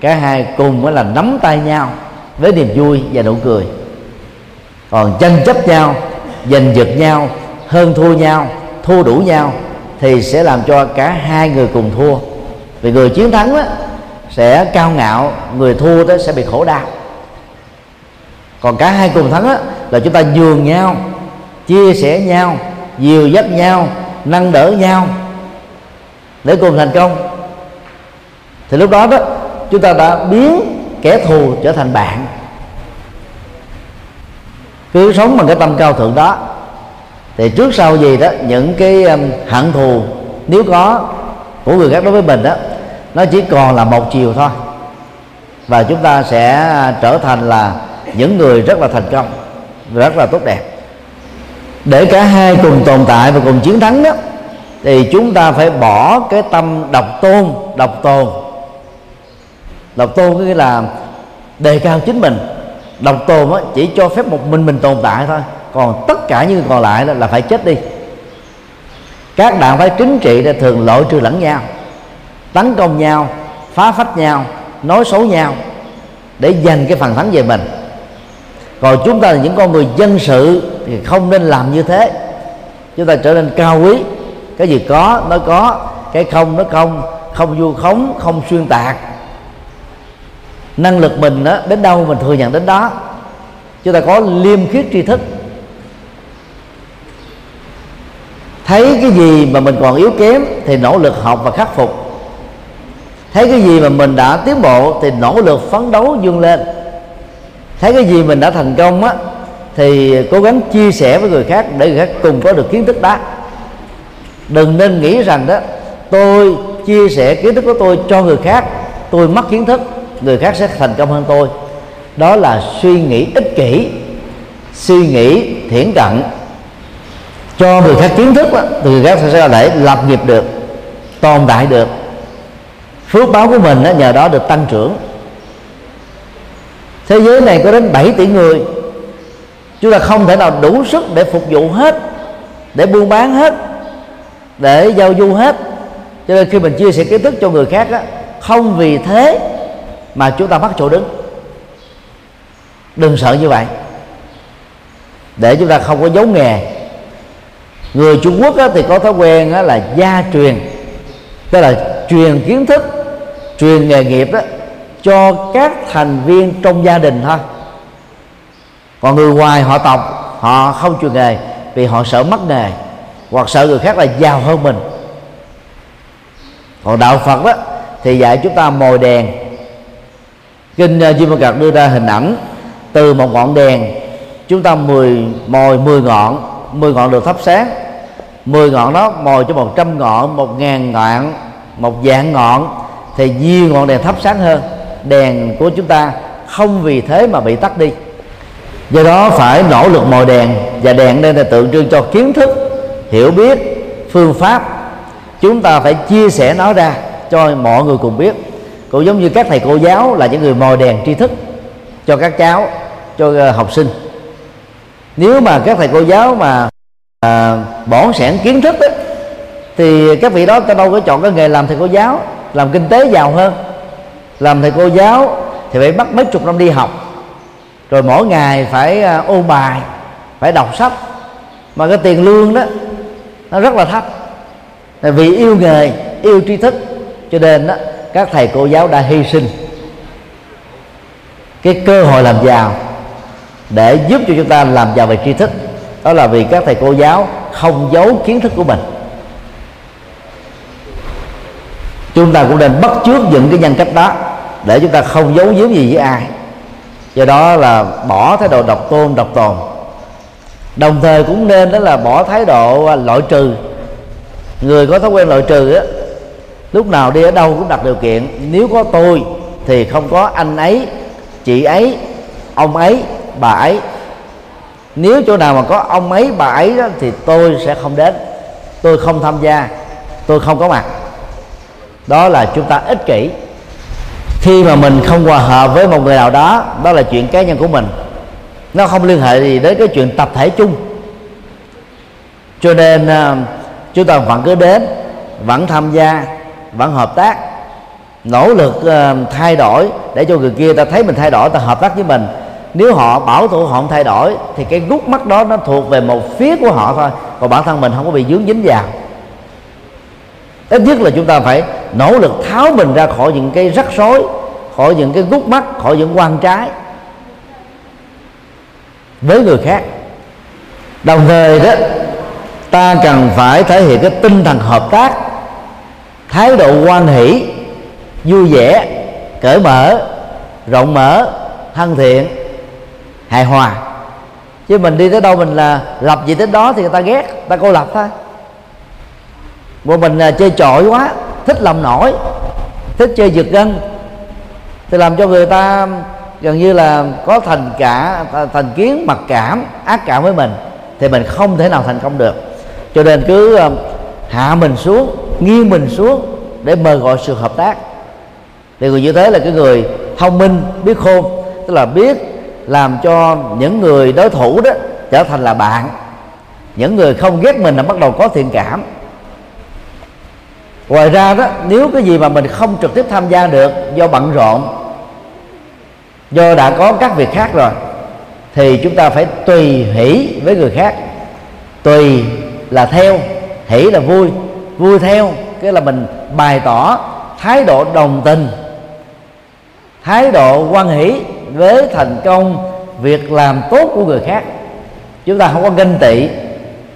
cả hai cùng mới là nắm tay nhau với niềm vui và nụ cười. Còn tranh chấp nhau, giành giật nhau, hơn thua nhau, thua đủ nhau thì sẽ làm cho cả hai người cùng thua. Vì người chiến thắng đó sẽ cao ngạo, người thua đó sẽ bị khổ đau. Còn cả hai cùng thắng đó là chúng ta nhường nhau, chia sẻ nhau, dìu dắt nhau, nâng đỡ nhau để cùng thành công, thì lúc đó đó chúng ta đã biến kẻ thù trở thành bạn. Cứ sống bằng cái tâm cao thượng đó thì trước sau gì đó những cái hận thù nếu có của người khác đối với mình đó, nó chỉ còn là một chiều thôi, và chúng ta sẽ trở thành là những người rất là thành công, rất là tốt đẹp. Để cả hai cùng tồn tại và cùng chiến thắng đó, thì chúng ta phải bỏ cái tâm độc tôn, độc tồn. Độc tôn có nghĩa là đề cao chính mình, độc tồn chỉ cho phép một mình mình tồn tại thôi, còn tất cả những người còn lại là phải chết đi. Các đảng phái chính trị thường loại trừ lẫn nhau, tấn công nhau, phá phách nhau, nói xấu nhau để giành cái phần thắng về mình. Còn chúng ta là những con người dân sự thì không nên làm như thế. Chúng ta trở nên cao quý, cái gì có nó có, cái không nó không, không vu khống, không xuyên tạc. Năng lực mình đó, đến đâu mình thừa nhận đến đó. Chúng ta có liêm khiết tri thức, thấy cái gì mà mình còn yếu kém thì nỗ lực học và khắc phục, thấy cái gì mà mình đã tiến bộ thì nỗ lực phấn đấu vươn lên, thấy cái gì mình đã thành công á thì cố gắng chia sẻ với người khác để người khác cùng có được kiến thức đó. Đừng nên nghĩ rằng đó tôi chia sẻ kiến thức của tôi cho người khác, tôi mất kiến thức, người khác sẽ thành công hơn tôi. Đó là suy nghĩ ích kỷ, suy nghĩ thiển cận. Cho người khác kiến thức đó, thì người khác sẽ để lập nghiệp được, tồn tại được, phước báo của mình đó, nhờ đó được tăng trưởng. Thế giới này có đến bảy tỷ người, chúng ta không thể nào đủ sức để phục vụ hết, để buôn bán hết, để giao du hết. Cho nên khi mình chia sẻ kiến thức cho người khác đó, không vì thế mà chúng ta bắt chỗ đứng. Đừng sợ như vậy, để chúng ta không có giấu nghề. Người Trung Quốc thì có thói quen là gia truyền, tức là truyền kiến thức, truyền nghề nghiệp đó cho các thành viên trong gia đình thôi. Còn người ngoài họ tộc họ không truyền nghề vì họ sợ mất nghề, hoặc sợ người khác là giàu hơn mình. Còn đạo Phật đó thì dạy chúng ta mồi đèn. Kinh Diệu Pháp đưa ra hình ảnh từ một ngọn đèn chúng ta mười, mồi mười ngọn, mười ngọn được thắp sáng, mười ngọn đó mồi cho một trăm ngọn, một ngàn ngọn, một dạng ngọn, thì nhiều ngọn đèn thắp sáng hơn. Đèn của chúng ta không vì thế mà bị tắt đi. Do đó phải nỗ lực mồi đèn, và đèn đây là tượng trưng cho kiến thức, hiểu biết, phương pháp. Chúng ta phải chia sẻ nó ra cho mọi người cùng biết. Cũng giống như các thầy cô giáo là những người mồi đèn tri thức cho các cháu, cho học sinh. Nếu mà các thầy cô giáo mà à, bỏn sẻn kiến thức ấy, thì các vị đó ta đâu có chọn cái nghề làm thầy cô giáo. Làm kinh tế giàu hơn. Làm thầy cô giáo thì phải mất mấy chục năm đi học, rồi mỗi ngày phải ôn bài, phải đọc sách, mà cái tiền lương đó nó rất là thấp. Vì yêu nghề, yêu tri thức, cho nên đó, các thầy cô giáo đã hy sinh cái cơ hội làm giàu để giúp cho chúng ta làm giàu về tri thức. Đó là vì các thầy cô giáo không giấu kiến thức của mình. Chúng ta cũng nên bắt chước những cái nhân cách đó để chúng ta không giấu giếm gì với ai. Do đó là bỏ thái độ độc tôn, độc tồn. Đồng thời cũng nên đó là bỏ thái độ loại trừ. Người có thói quen loại trừ á, lúc nào đi ở đâu cũng đặt điều kiện. Nếu có tôi thì không có anh ấy, chị ấy, ông ấy, bà ấy. Nếu chỗ nào mà có ông ấy, bà ấy đó, thì tôi sẽ không đến, tôi không tham gia, tôi không có mặt. Đó là chúng ta ích kỷ. Khi mà mình không hòa hợp với một người nào đó, đó là chuyện cá nhân của mình, nó không liên hệ gì đến cái chuyện tập thể chung. Cho nên chúng ta vẫn cứ đến, vẫn tham gia, vẫn hợp tác, nỗ lực thay đổi để cho người kia ta thấy mình thay đổi, ta hợp tác với mình. Nếu họ bảo thủ, họ không thay đổi thì cái gút mắt đó nó thuộc về một phía của họ thôi, còn bản thân mình không có bị dướng dính vào. Ít nhất là chúng ta phải nỗ lực tháo mình ra khỏi những cái rắc rối, khỏi những cái gút mắt, khỏi những quan trái với người khác. Đồng thời đó, ta cần phải thể hiện cái tinh thần hợp tác, thái độ hoan hỷ, vui vẻ, cởi mở, rộng mở, thân thiện, hài hòa. Chứ mình đi tới đâu mình là lập gì tới đó thì người ta ghét, ta cô lập thôi. Bộ mình là chơi trội quá, thích làm nổi, thích chơi giật gân, thì làm cho người ta gần như là có thành cả thành kiến, mặc cảm, ác cảm với mình, thì mình không thể nào thành công được. Cho nên cứ hạ mình xuống, nghiêng mình xuống để mời gọi sự hợp tác. Thì người như thế là cái người thông minh, biết khôn, tức là biết làm cho những người đối thủ đó trở thành là bạn, những người không ghét mình là bắt đầu có thiện cảm. Ngoài ra đó, nếu cái gì mà mình không trực tiếp tham gia được do bận rộn, do đã có các việc khác rồi, thì chúng ta phải tùy hỷ với người khác. Tùy là theo, hỷ là vui, vui theo, cái là mình bày tỏ thái độ đồng tình, thái độ hoan hỷ với thành công việc làm tốt của người khác. Chúng ta không có ganh tị,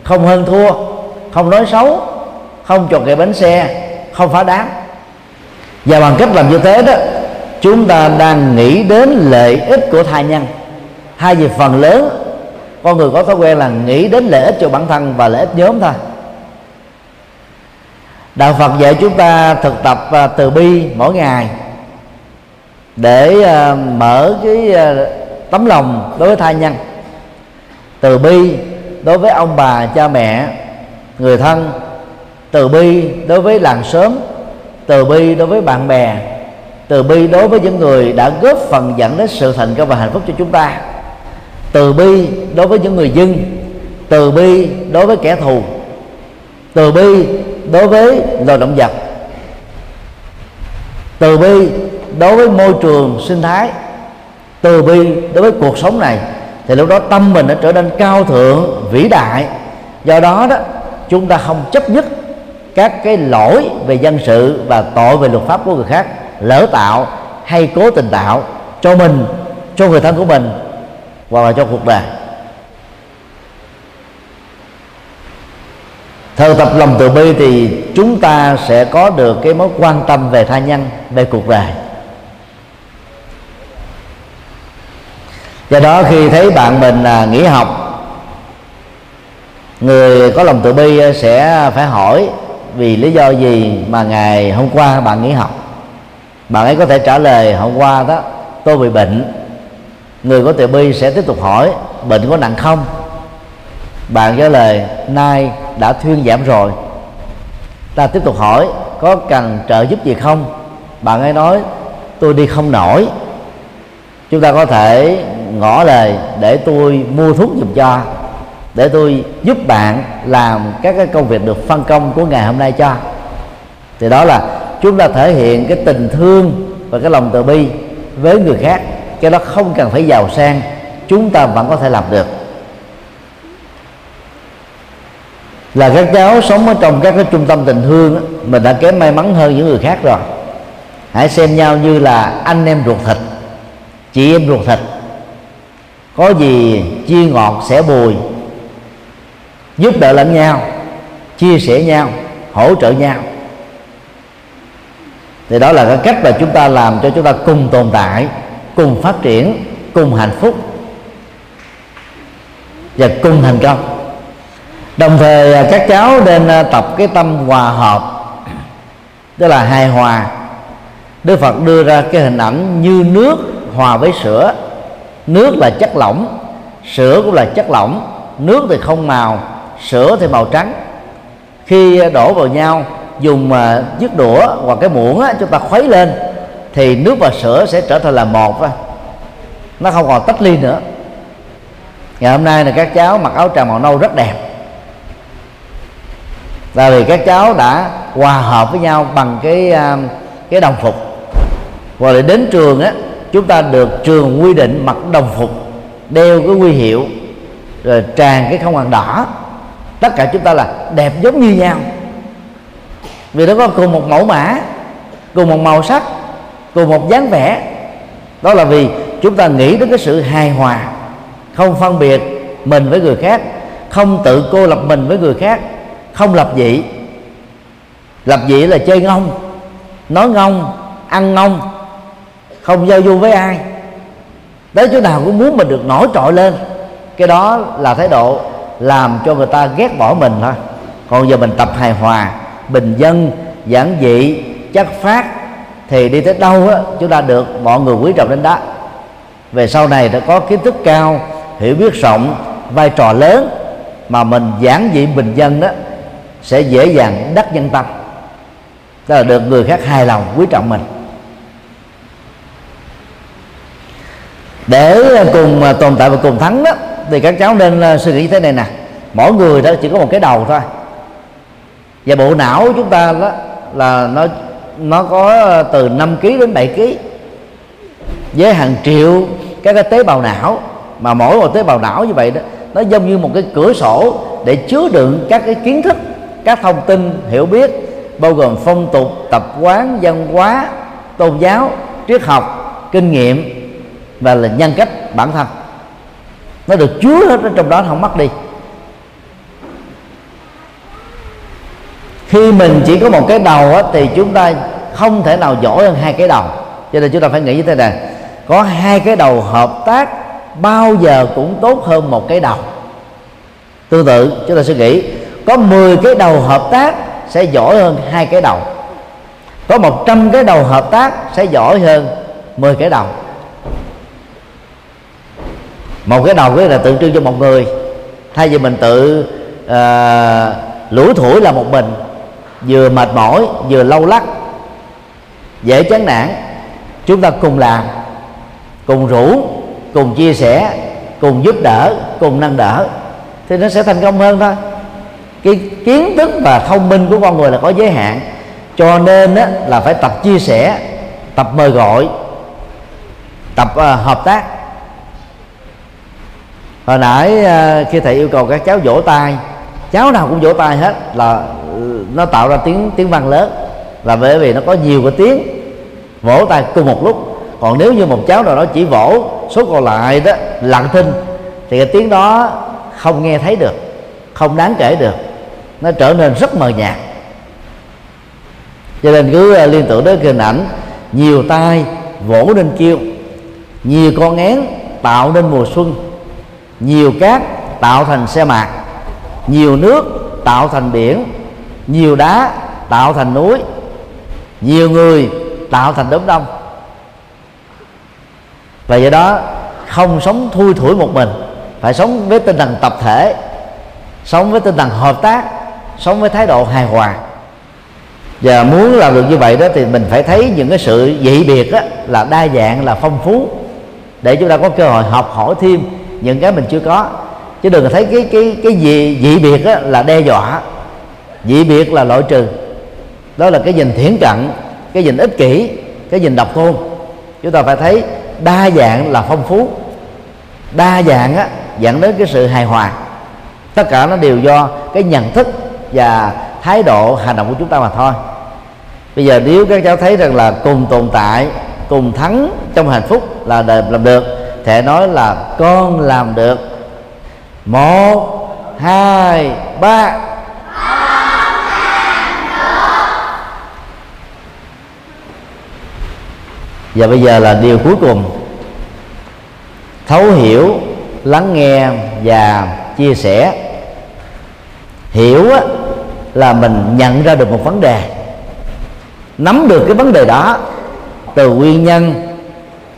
không hơn thua, không nói xấu, không chọc ghẹo bánh xe, không phá đám. Và bằng cách làm như thế đó, chúng ta đang nghĩ đến lợi ích của tha nhân. Hai việc phần lớn con người có thói quen là nghĩ đến lợi ích cho bản thân và lợi ích nhóm thôi. Đạo Phật dạy chúng ta thực tập từ bi mỗi ngày để mở cái tấm lòng đối với tha nhân. Từ bi đối với ông bà, cha mẹ, người thân, từ bi đối với làng xóm, từ bi đối với bạn bè, từ bi đối với những người đã góp phần dẫn đến sự thành công và hạnh phúc cho chúng ta, từ bi đối với những người dân, từ bi đối với kẻ thù, từ bi đối với loài động vật, từ bi đối với môi trường sinh thái, từ bi đối với cuộc sống này. Thì lúc đó tâm mình đã trở nên cao thượng, vĩ đại. Do đó đó, chúng ta không chấp nhất các cái lỗi về dân sự và tội về luật pháp của người khác lỡ tạo hay cố tình tạo cho mình, cho người thân của mình hoặc là cho cuộc đời. Thực tập lòng từ bi thì chúng ta sẽ có được cái mối quan tâm về tha nhân, về cuộc đời. Do đó khi thấy bạn mình nghỉ học, người có lòng từ bi sẽ phải hỏi vì lý do gì mà ngày hôm qua bạn nghỉ học. Bạn ấy có thể trả lời hôm qua đó tôi bị bệnh. Người có từ bi sẽ tiếp tục hỏi bệnh có nặng không. Bạn trả lời nay đã thuyên giảm rồi. Ta tiếp tục hỏi có cần trợ giúp gì không. Bạn ấy nói tôi đi không nổi. Chúng ta có thể ngỏ lời để tôi mua thuốc giùm cho, để tôi giúp bạn làm các cái công việc được phân công của ngày hôm nay cho. Thì đó là chúng ta thể hiện cái tình thương và cái lòng từ bi với người khác. Cái đó không cần phải giàu sang, chúng ta vẫn có thể làm được. Là các cháu sống ở trong các cái trung tâm tình thương, mình đã kém may mắn hơn những người khác rồi. Hãy xem nhau như là anh em ruột thịt, chị em ruột thịt, có gì chia ngọt sẻ bùi, giúp đỡ lẫn nhau, chia sẻ nhau, hỗ trợ nhau. Thì đó là cái cách mà chúng ta làm cho chúng ta cùng tồn tại, cùng phát triển, cùng hạnh phúc và cùng thành công. Đồng thời các cháu nên tập cái tâm hòa hợp, tức là hài hòa. Đức Phật đưa ra cái hình ảnh như nước hòa với sữa. Nước là chất lỏng, sữa cũng là chất lỏng. Nước thì không màu, sữa thì màu trắng. Khi đổ vào nhau, dùng chiếc đũa hoặc cái muỗng á, chúng ta khuấy lên thì nước và sữa sẽ trở thành là một á. Nó không còn tách ly nữa. Ngày hôm nay là các cháu mặc áo tràng màu nâu rất đẹp, tại vì các cháu đã hòa hợp với nhau bằng cái cái đồng phục. Và đến trường á, chúng ta được trường quy định mặc đồng phục, đeo cái huy hiệu, rồi tràn cái không hoàn đỏ. Tất cả chúng ta là đẹp giống như nhau, vì nó có cùng một mẫu mã, cùng một màu sắc, cùng một dáng vẻ. Đó là vì chúng ta nghĩ đến cái sự hài hòa, không phân biệt mình với người khác, không tự cô lập mình với người khác, không lập dị. Lập dị là chơi ngông, nói ngông, ăn ngông, không giao du với ai, tới chỗ nào cũng muốn mình được nổi trội lên. Cái đó là thái độ làm cho người ta ghét bỏ mình thôi. Còn giờ mình tập hài hòa, bình dân, giản dị, chất phát, thì đi tới đâu á, chúng ta được mọi người quý trọng đến đó. Về sau này đã có kiến thức cao, hiểu biết rộng, vai trò lớn, mà mình giản dị bình dân đó sẽ dễ dàng đắc nhân tâm, tức là được người khác hài lòng quý trọng mình. Để cùng tồn tại và cùng thắng đó, thì các cháu nên suy nghĩ như thế này nè: mỗi người đó chỉ có một cái đầu thôi, và bộ não của chúng ta đó là nó nó có từ năm ki lô gam đến bảy ki lô gam, với hàng triệu các cái tế bào não. Mà mỗi một tế bào não như vậy đó, nó giống như một cái cửa sổ để chứa đựng các cái kiến thức, các thông tin hiểu biết, bao gồm phong tục, tập quán, văn hóa, tôn giáo, triết học, kinh nghiệm và là nhân cách bản thân. Nó được chứa hết ở trong đó, không mất đi. Khi mình chỉ có một cái đầu á, thì chúng ta không thể nào giỏi hơn hai cái đầu. Cho nên chúng ta phải nghĩ như thế này: có hai cái đầu hợp tác bao giờ cũng tốt hơn một cái đầu. Tương tự, chúng ta suy nghĩ có mười cái đầu hợp tác sẽ giỏi hơn hai cái đầu, có một trăm cái đầu hợp tác sẽ giỏi hơn mười cái đầu. Một cái đầu là tượng trưng cho một người. Thay vì mình tự uh, lủi thủi là một mình, vừa mệt mỏi, vừa lâu lắc, dễ chán nản, chúng ta cùng làm, cùng rủ, cùng chia sẻ, cùng giúp đỡ, cùng nâng đỡ, thì nó sẽ thành công hơn thôi. Cái kiến thức và thông minh của con người là có giới hạn, cho nên á, là phải tập chia sẻ, tập mời gọi, tập uh, hợp tác. Hồi nãy uh, khi thầy yêu cầu các cháu vỗ tay, cháu nào cũng vỗ tay hết, là nó tạo ra tiếng tiếng vang lớn, là bởi vì nó có nhiều cái tiếng vỗ tay cùng một lúc. Còn nếu như một cháu nào đó chỉ vỗ, số còn lại đó lặng thinh, thì cái tiếng đó không nghe thấy được, không đáng kể được, nó trở nên rất mờ nhạt. Cho nên cứ liên tưởng đến hình ảnh nhiều tay vỗ nên kêu, nhiều con én tạo nên mùa xuân, nhiều cát tạo thành sa mạc, nhiều nước tạo thành biển, nhiều đá tạo thành núi, nhiều người tạo thành đống đông. Và do đó không sống thui thủi một mình, phải sống với tinh thần tập thể, sống với tinh thần hợp tác, sống với thái độ hài hòa. Và muốn làm được như vậy đó, thì mình phải thấy những cái sự dị biệt đó là đa dạng, là phong phú, để chúng ta có cơ hội học hỏi thêm những cái mình chưa có. Chứ đừng thấy cái cái cái gì dị biệt đó là đe dọa, dị biệt là loại trừ. Đó là cái nhìn thiển cận, cái nhìn ích kỷ, cái nhìn độc tôn. Chúng ta phải thấy đa dạng là phong phú, đa dạng á, dẫn đến cái sự hài hòa. Tất cả nó đều do cái nhận thức và thái độ hành động của chúng ta mà thôi. Bây giờ nếu các cháu thấy rằng là cùng tồn tại, cùng thắng trong hạnh phúc là làm được, thể nói là con làm được. Một, hai, ba. Và bây giờ là điều cuối cùng: thấu hiểu, lắng nghe và chia sẻ. Hiểu là mình nhận ra được một vấn đề, nắm được cái vấn đề đó, từ nguyên nhân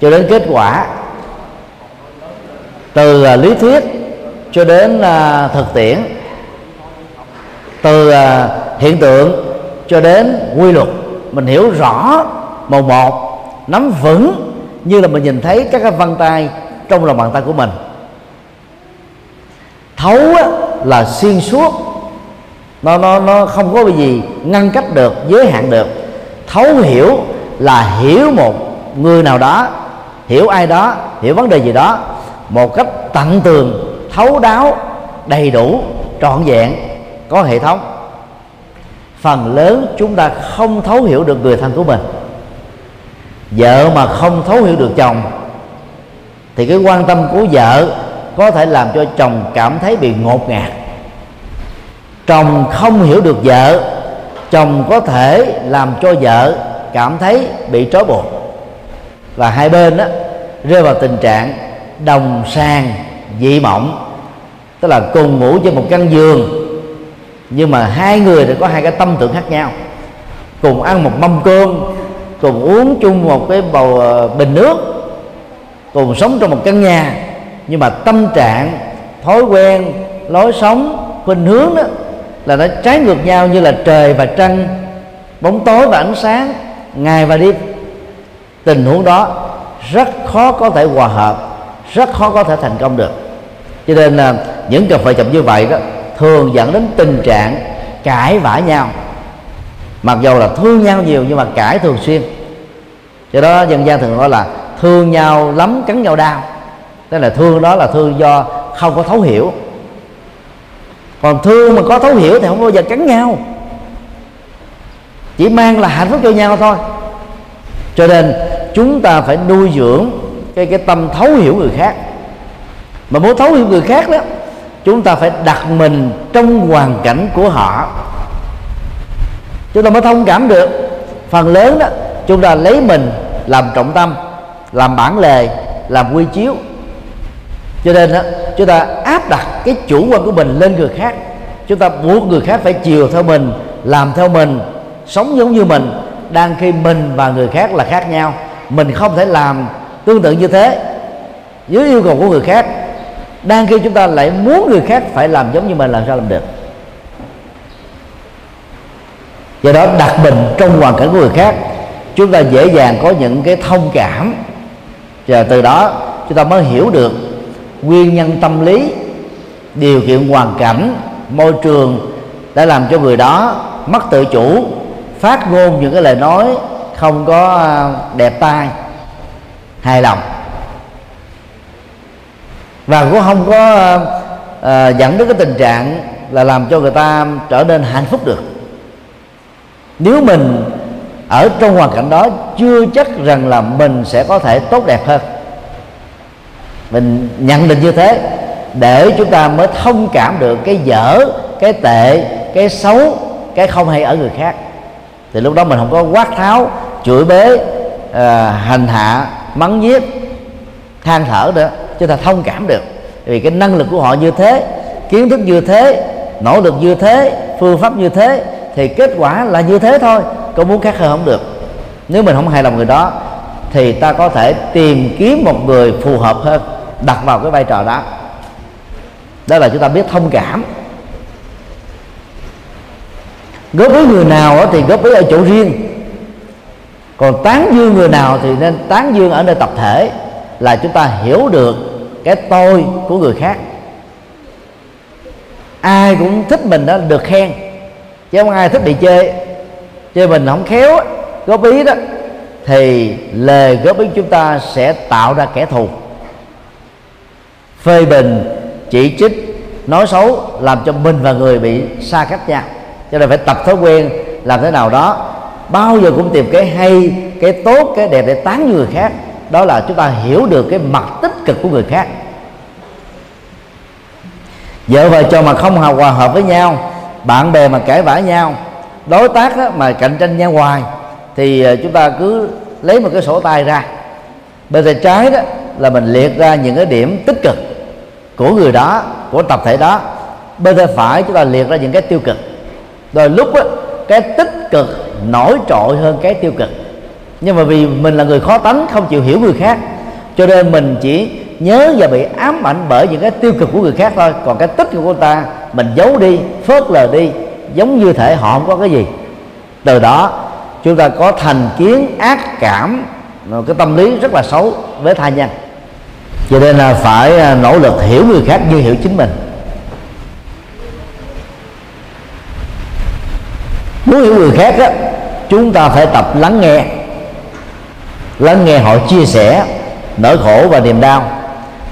cho đến kết quả, từ lý thuyết cho đến thực tiễn, từ hiện tượng cho đến quy luật. Mình hiểu rõ màu một, nắm vững như là mình nhìn thấy các cái vân tay trong lòng bàn tay của mình. Thấu là xuyên suốt, nó nó nó không có cái gì ngăn cách được, giới hạn được. Thấu hiểu là hiểu một người nào đó, hiểu ai đó, hiểu vấn đề gì đó một cách tận tường, thấu đáo, đầy đủ, trọn vẹn, có hệ thống. Phần lớn chúng ta không thấu hiểu được người thân của mình. Vợ mà không thấu hiểu được chồng, thì cái quan tâm của vợ có thể làm cho chồng cảm thấy bị ngột ngạt. Chồng không hiểu được vợ, chồng có thể làm cho vợ cảm thấy bị trói buộc, và hai bên đó rơi vào tình trạng đồng sàng dị mộng, tức là cùng ngủ trên một căn giường nhưng mà hai người đều có hai cái tâm tưởng khác nhau, cùng ăn một mâm cơm, cùng uống chung một cái bầu bình nước, cùng sống trong một căn nhà, nhưng mà tâm trạng, thói quen, lối sống, khuynh hướng đó là nó trái ngược nhau như là trời và trăng, bóng tối và ánh sáng, ngày và đêm. Tình huống đó rất khó có thể hòa hợp, rất khó có thể thành công được. Cho nên là những cặp vợ chồng như vậy đó thường dẫn đến tình trạng cãi vã nhau, mặc dù là thương nhau nhiều nhưng mà cãi thường xuyên. Do đó dân gian thường nói là thương nhau lắm cắn nhau đau, tức là thương đó là thương do không có thấu hiểu. Còn thương mà có thấu hiểu thì không bao giờ cắn nhau, chỉ mang là hạnh phúc cho nhau thôi. Cho nên chúng ta phải nuôi dưỡng cái cái tâm thấu hiểu người khác. Mà muốn thấu hiểu người khác đó, chúng ta phải đặt mình trong hoàn cảnh của họ, chúng ta mới thông cảm được. Phần lớn đó chúng ta lấy mình làm trọng tâm, làm bản lề, làm quy chiếu. Cho nên đó, chúng ta áp đặt cái chủ quan của mình lên người khác, chúng ta buộc người khác phải chiều theo mình, làm theo mình, sống giống như mình, đang khi mình và người khác là khác nhau. Mình không thể làm tương tự như thế dưới yêu cầu của người khác, đang khi chúng ta lại muốn người khác phải làm giống như mình, làm sao làm được. Do đó đặt mình trong hoàn cảnh của người khác, chúng ta dễ dàng có những cái thông cảm, và từ đó chúng ta mới hiểu được nguyên nhân tâm lý, điều kiện hoàn cảnh, môi trường đã làm cho người đó mất tự chủ, phát ngôn những cái lời nói không có đẹp tai, hài lòng, và cũng không có uh, dẫn đến cái tình trạng là làm cho người ta trở nên hạnh phúc được. Nếu mình ở trong hoàn cảnh đó, chưa chắc rằng là mình sẽ có thể tốt đẹp hơn. Mình nhận định như thế để chúng ta mới thông cảm được cái dở, cái tệ, cái xấu, cái không hay ở người khác. Thì lúc đó mình không có quát tháo, chửi bế, à, hành hạ, mắng nhiếc, than thở nữa. Chúng ta thông cảm được, vì cái năng lực của họ như thế, kiến thức như thế, nỗ lực như thế, phương pháp như thế, thì kết quả là như thế thôi, có muốn khác hơn không được. Nếu mình không hài lòng người đó thì ta có thể tìm kiếm một người phù hợp hơn, đặt vào cái vai trò đó. Đó là chúng ta biết thông cảm. Góp ý người nào thì góp ý ở chỗ riêng, còn tán dương người nào thì nên tán dương ở nơi tập thể, là chúng ta hiểu được cái tôi của người khác. Ai cũng thích mình đó được khen, chứ không ai thích bị chê. Chê mình không khéo góp ý đó thì lời góp ý chúng ta sẽ tạo ra kẻ thù, phê bình, chỉ trích, nói xấu, làm cho mình và người bị xa cách nhau. Cho nên phải tập thói quen làm thế nào đó bao giờ cũng tìm cái hay, cái tốt, cái đẹp để tán người khác. Đó là chúng ta hiểu được cái mặt tích cực của người khác. Vợ vợ chồng mà không hòa hợp với nhau, bạn bè mà cãi vã nhau, đối tác đó mà cạnh tranh nhau hoài, thì chúng ta cứ lấy một cái sổ tay ra. Bên tay trái đó là mình liệt ra những cái điểm tích cực của người đó, của tập thể đó. Bên tay phải chúng ta liệt ra những cái tiêu cực. Rồi lúc đó, cái tích cực nổi trội hơn cái tiêu cực. Nhưng mà vì mình là người khó tánh, không chịu hiểu người khác, cho nên mình chỉ nhớ và bị ám ảnh bởi những cái tiêu cực của người khác thôi. Còn cái tích cực của ta mình giấu đi, phớt lờ đi, giống như thể họ không có cái gì. Từ đó chúng ta có thành kiến, ác cảm, cái tâm lý rất là xấu với tha nhân. Cho nên là phải nỗ lực hiểu người khác như hiểu chính mình. Muốn hiểu người khác đó, chúng ta phải tập lắng nghe. Lắng nghe họ chia sẻ nỗi khổ và niềm đau.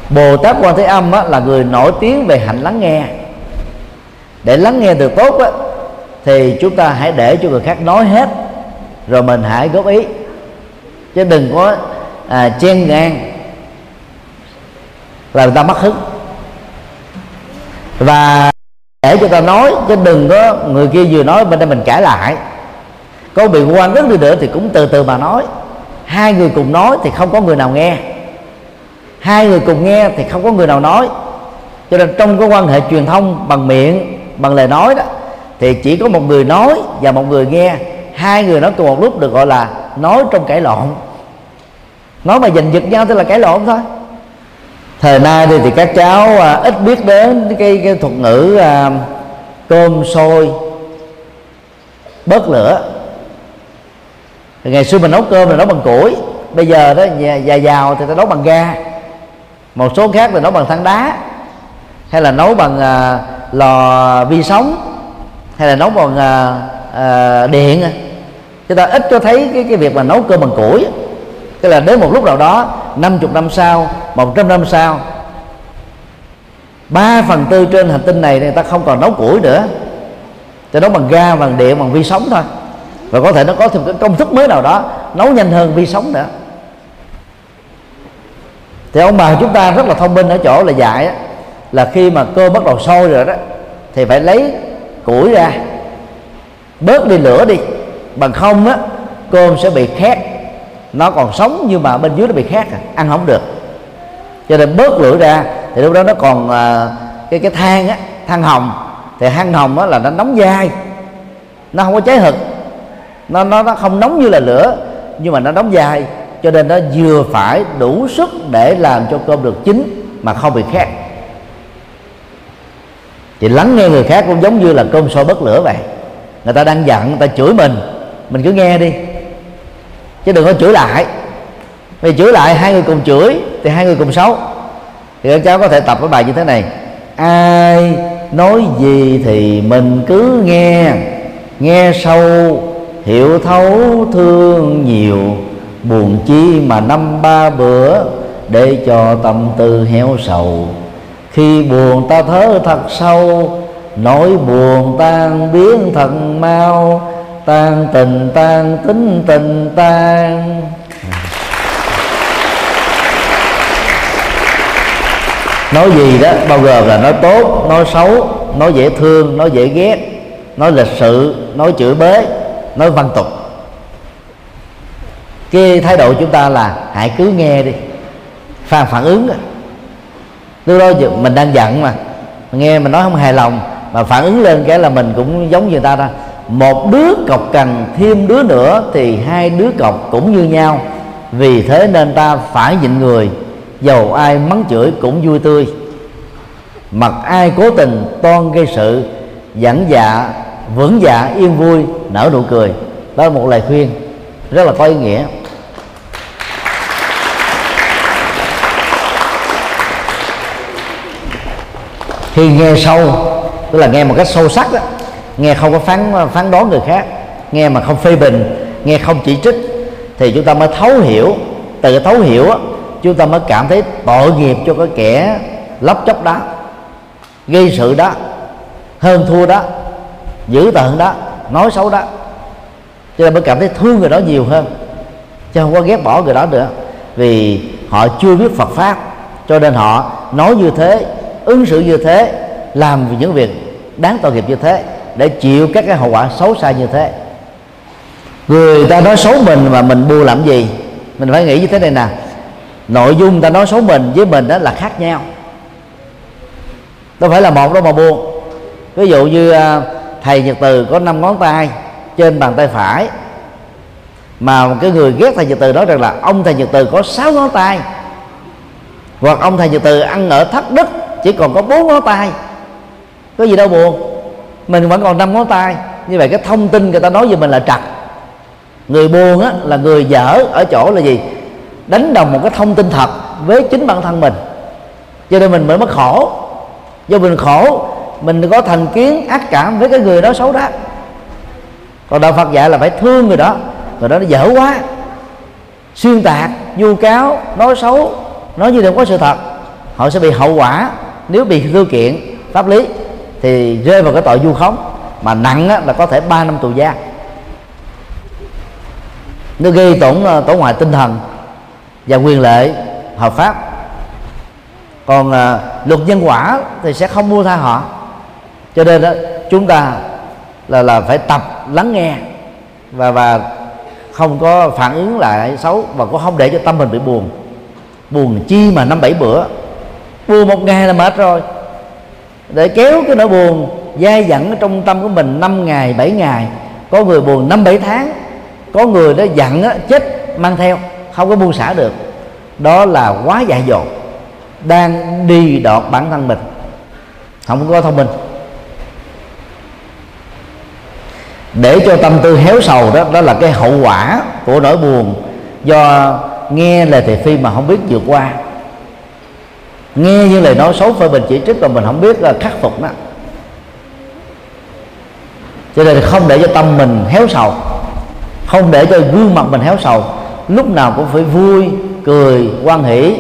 Bồ Tát Quán Thế Âm á, là người nổi tiếng về hạnh lắng nghe. Để lắng nghe được tốt á, thì chúng ta hãy để cho người khác nói hết, rồi mình hãy góp ý, chứ đừng có à, chen ngang là người ta mất hứng. Và để để cho ta nói, chứ đừng có người kia vừa nói bên đây mình cãi lại. Có bị quan rất đi nữa thì cũng từ từ mà nói. Hai người cùng nói thì không có người nào nghe, hai người cùng nghe thì không có người nào nói. Cho nên trong cái quan hệ truyền thông bằng miệng, bằng lời nói đó, thì chỉ có một người nói và một người nghe. Hai người nói cùng một lúc được gọi là nói trong cãi lộn. Nói mà giành giật nhau tức là cãi lộn thôi. Thời nay thì các cháu à, ít biết đến cái, cái thuật ngữ à, cơm sôi bớt lửa. Thì ngày xưa mình nấu cơm là nấu bằng củi, bây giờ đó nhà, nhà giàu thì ta nấu bằng ga, một số khác là nấu bằng than đá, hay là nấu bằng à, lò vi sóng, hay là nấu bằng à, à, điện. Chúng ta ít có thấy cái, cái việc mà nấu cơm bằng củi. Tức là đến một lúc nào đó, năm mươi năm sau, một trăm năm sau, ba phần tư trên hành tinh này người ta không còn nấu củi nữa, ta nấu bằng ga, bằng điện, bằng vi sóng thôi. Và có thể nó có thêm cái công thức mới nào đó nấu nhanh hơn vi sóng nữa. Thì ông bà chúng ta rất là thông minh ở chỗ là dạy á, là khi mà cơm bắt đầu sôi rồi đó thì phải lấy củi ra, bớt đi lửa đi, bằng không á cơm sẽ bị khét. Nó còn sống nhưng mà bên dưới nó bị khét, ăn không được. Cho nên bớt lửa ra thì lúc đó nó còn à, cái cái than á, than hồng. Thì than hồng á là nó nóng dai, nó không có cháy hực, nó nó nó không nóng như là lửa nhưng mà nó nóng dai, cho nên nó vừa phải đủ sức để làm cho cơm được chín mà không bị khét. Thì lắng nghe người khác cũng giống như là cơm sôi bớt lửa vậy. Người ta đang giận, người ta chửi mình, mình cứ nghe đi, chứ đừng có chửi lại. Vì chửi lại hai người cùng chửi thì hai người cùng xấu. Thì các cháu có thể tập cái bài như thế này: ai nói gì thì mình cứ nghe, nghe sâu hiểu thấu thương nhiều, buồn chi mà năm ba bữa, để cho tâm tư héo sầu. Khi buồn ta thở thật sâu, nỗi buồn tan biến thật mau, tan tình tan tính tình tan. Nói gì đó bao gồm là nói tốt, nói xấu, nói dễ thương, nói dễ ghét, nói lịch sự, nói chửi bới, nói văn tục. Cái thái độ chúng ta là hãy cứ nghe đi, phản phản ứng. Lúc đó mình đang giận mà nghe mình nói không hài lòng mà phản ứng lên cái là mình cũng giống người ta đó. Một đứa cọc cằn thêm đứa nữa thì hai đứa cọc cũng như nhau. Vì thế nên ta phải nhịn người, dầu ai mắng chửi cũng vui tươi. Mặc ai cố tình toan gây sự, giảng dạ vững dạ yên vui nở nụ cười. Đó là một lời khuyên rất là có ý nghĩa. Khi nghe sâu tức là nghe một cách sâu sắc đó, nghe không có phán phán đoán người khác, nghe mà không phê bình, nghe không chỉ trích, thì chúng ta mới thấu hiểu. Từ cái thấu hiểu đó, chúng ta mới cảm thấy tội nghiệp cho cái kẻ lóc chóc đó, gây sự đó, hơn thua đó, dữ tợn đó, nói xấu đó. Cho nên mới cảm thấy thương người đó nhiều hơn, chứ không có ghét bỏ người đó nữa. Vì họ chưa biết Phật pháp, cho nên họ nói như thế, ứng xử như thế, làm những việc đáng tội nghiệp như thế, để chịu các cái hậu quả xấu xa như thế. Người ta nói xấu mình mà mình buồn làm gì? Mình phải nghĩ như thế này nè: nội dung người ta nói xấu mình với mình đó là khác nhau, đâu phải là một đâu mà buồn. Ví dụ như thầy Nhật Từ có năm ngón tay trên bàn tay phải, mà một cái người ghét thầy Nhật Từ nói rằng là ông thầy Nhật Từ có sáu ngón tay, hoặc ông thầy Nhật Từ ăn ở thất đức chỉ còn có bốn ngón tay, có gì đâu buồn, mình vẫn còn năm ngón tay. Như vậy cái thông tin người ta nói về mình là trật. Người buồn á, là người dở ở chỗ là gì? Đánh đồng một cái thông tin thật với chính bản thân mình, cho nên mình mới mất khổ. Do mình khổ, mình có thành kiến ác cảm với cái người đó xấu đó. Còn đạo Phật dạy là phải thương người đó, người đó nó dở quá, xuyên tạc, vu cáo, nói xấu, nói như không có sự thật, họ sẽ bị hậu quả. Nếu bị khiếu kiện pháp lý thì rơi vào cái tội vu khống, mà nặng á, là có thể ba năm tù giam. Nó gây tổn tổn hại tinh thần và quyền lợi hợp pháp. Còn à, luật nhân quả thì sẽ không buông tha họ. Cho nên đó, chúng ta là là phải tập lắng nghe và và không có phản ứng lại xấu, và cũng không để cho tâm mình bị buồn. Buồn chi mà năm bảy bữa, buồn một ngày là mệt rồi, để kéo cái nỗi buồn dai dẳng ở trong tâm của mình năm ngày bảy ngày, có người buồn năm bảy tháng, có người nó giận á, chết mang theo, không có buông xả được. Đó là quá dại dột, đang đi đọt bản thân mình, không có thông minh. Để cho tâm tư héo sầu đó, đó là cái hậu quả của nỗi buồn do nghe lời thị phi mà không biết vượt qua, nghe những lời nói xấu phê bình chỉ trích mà mình không biết là khắc phục đó. Cho nên không để cho tâm mình héo sầu, không để cho gương mặt mình héo sầu, lúc nào cũng phải vui, cười, hoan hỷ,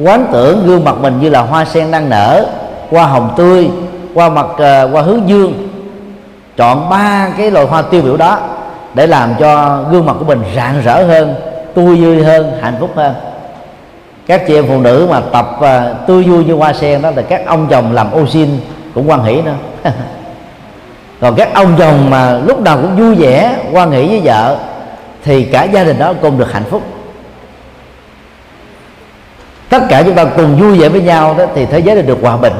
quán tưởng gương mặt mình như là hoa sen đang nở, hoa hồng tươi, hoa mặt uh, hoa hướng dương. Chọn ba cái loại hoa tiêu biểu đó để làm cho gương mặt của mình rạng rỡ hơn, tươi vui hơn, hạnh phúc hơn. Các chị em phụ nữ mà tập uh, tươi vui như hoa sen đó, thì các ông chồng làm ô xin cũng hoan hỷ nữa. Còn các ông chồng mà lúc nào cũng vui vẻ, hoan hỷ với vợ, thì cả gia đình đó cùng được hạnh phúc. Tất cả chúng ta cùng vui vẻ với nhau đó, thì thế giới này được hòa bình.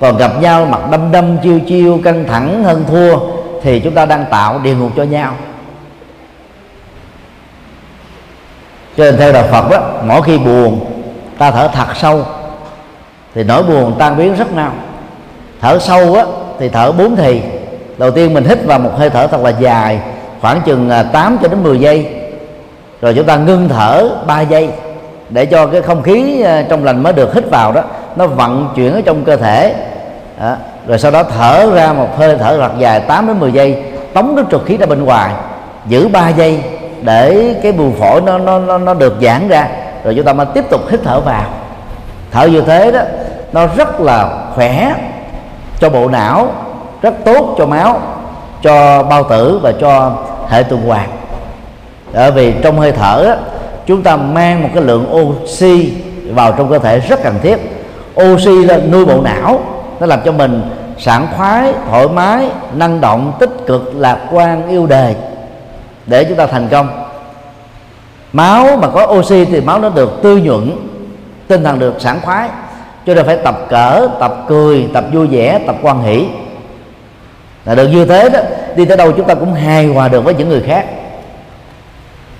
Còn gặp nhau mặt đâm đâm, chiêu chiêu, căng thẳng, hơn thua, thì chúng ta đang tạo địa ngục cho nhau. Cho nên theo đạo Phật đó, mỗi khi buồn ta thở thật sâu thì nỗi buồn tan biến rất mau. Thở sâu á, thì thở bốn thì. Đầu tiên mình hít vào một hơi thở thật là dài, khoảng chừng tám cho đến mười giây. Rồi chúng ta ngưng thở ba giây, để cho cái không khí trong lành mới được hít vào đó, nó vận chuyển ở trong cơ thể đó. Rồi sau đó thở ra một hơi thở thật dài tám đến mười giây, tống cái trục khí ra bên ngoài, giữ ba giây để cái buồng phổi nó, nó, nó, nó được giãn ra. Rồi chúng ta mới tiếp tục hít thở vào. Thở như thế đó, nó rất là khỏe cho bộ não, rất tốt cho máu, cho bao tử và cho hệ tuần hoàn. Bởi vì trong hơi thở đó, chúng ta mang một cái lượng oxy vào trong cơ thể rất cần thiết. Oxy là nuôi bộ não, nó làm cho mình sảng khoái, thoải mái, năng động, tích cực, lạc quan, yêu đời, để chúng ta thành công. Máu mà có oxy thì máu nó được tươi nhuận, tinh thần được sảng khoái. Cho nên phải tập cỡ, tập cười, tập vui vẻ, tập hoan hỷ. Là được như thế đó, đi tới đâu chúng ta cũng hài hòa được với những người khác.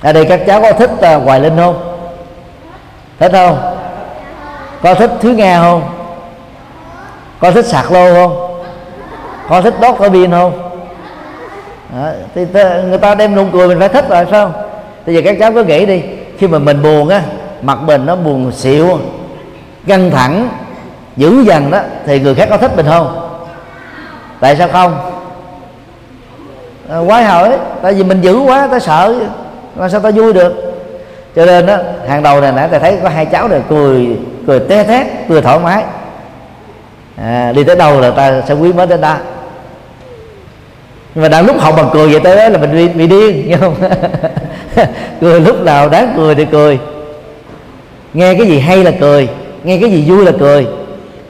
Ở đây các cháu có thích uh, Hoài Linh không? Thích không? Có thích Thúy Nga không? Có thích Sạc Lô không? Có thích Đốc Thổi Biên không? Đó, thì người ta đem nụ cười mình phải thích rồi, phải không? Bây giờ các cháu cứ nghĩ đi, khi mà mình buồn á, mặt mình nó buồn xịu, căng thẳng, dữ dằn đó, thì người khác có thích mình không? Tại sao không? À, quái hỏi, tại vì mình dữ quá, ta sợ, mà sao ta vui được. Cho nên đó, hàng đầu này nãy ta thấy có hai cháu này cười cười té thét, cười thoải mái. À, đi tới đâu là ta sẽ quý mến đến đó. Nhưng mà đang lúc học bằng cười vậy tới đó là mình bị, bị điên, nghe không? Cười lúc nào đáng cười thì cười, nghe cái gì hay là cười, nghe cái gì vui là cười.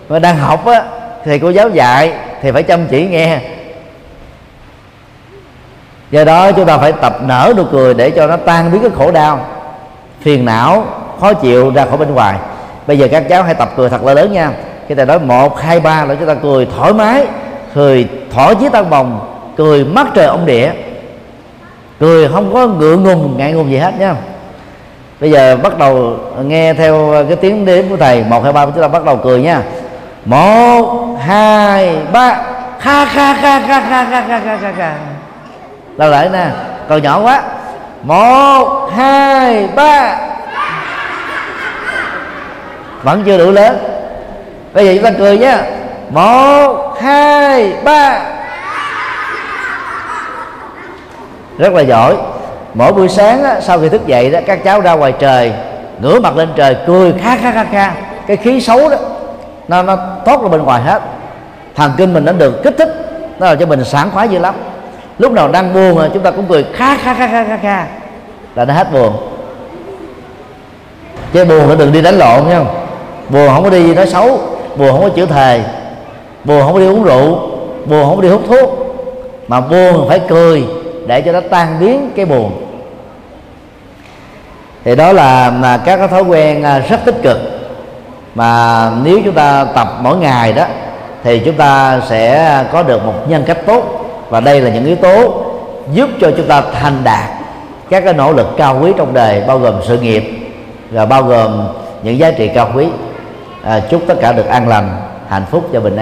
Mà đang học á, thì cô giáo dạy thì phải chăm chỉ nghe. Do đó chúng ta phải tập nở nụ cười để cho nó tan biến cái khổ đau, phiền não, khó chịu ra khỏi bên ngoài. Bây giờ các cháu hãy tập cười thật là lớn nha. Khi ta nói một, hai, ba là chúng ta cười thoải mái, cười thỏ chí tan bồng, cười mắt trời ông địa, cười không có ngượng ngùng, ngại ngùng gì hết nha. Bây giờ bắt đầu nghe theo cái tiếng đếm của thầy, một, hai, ba chúng ta bắt đầu cười nha. Một, hai, ba, kha kha kha kha kha kha kha kha kha. Lặp lại nè, còn nhỏ quá. Một, hai, ba. Vẫn chưa đủ lớn. Bây giờ chúng ta cười nhé. Một, hai, ba. Rất là giỏi. Mỗi buổi sáng á, sau khi thức dậy đó, các cháu ra ngoài trời, ngửa mặt lên trời cười kha kha kha kha. Cái khí xấu đó nó nó thoát ra bên ngoài hết. Thần kinh mình nó được kích thích, nó làm cho mình sảng khoái dữ lắm. Lúc nào đang buồn mà chúng ta cũng cười kha kha kha kha kha kha là nó hết buồn. Chứ buồn nó đừng đi đánh lộn nha. Buồn không có đi nói xấu, buồn không có chửi thề, buồn không có đi uống rượu, buồn không đi hút thuốc, mà buồn phải cười để cho nó tan biến cái buồn. Thì đó là mà các cái thói quen rất tích cực, mà nếu chúng ta tập mỗi ngày đó thì chúng ta sẽ có được một nhân cách tốt. Và đây là những yếu tố giúp cho chúng ta thành đạt các cái nỗ lực cao quý trong đời, bao gồm sự nghiệp và bao gồm những giá trị cao quý. À, chúc tất cả được an lành, hạnh phúc và bình an.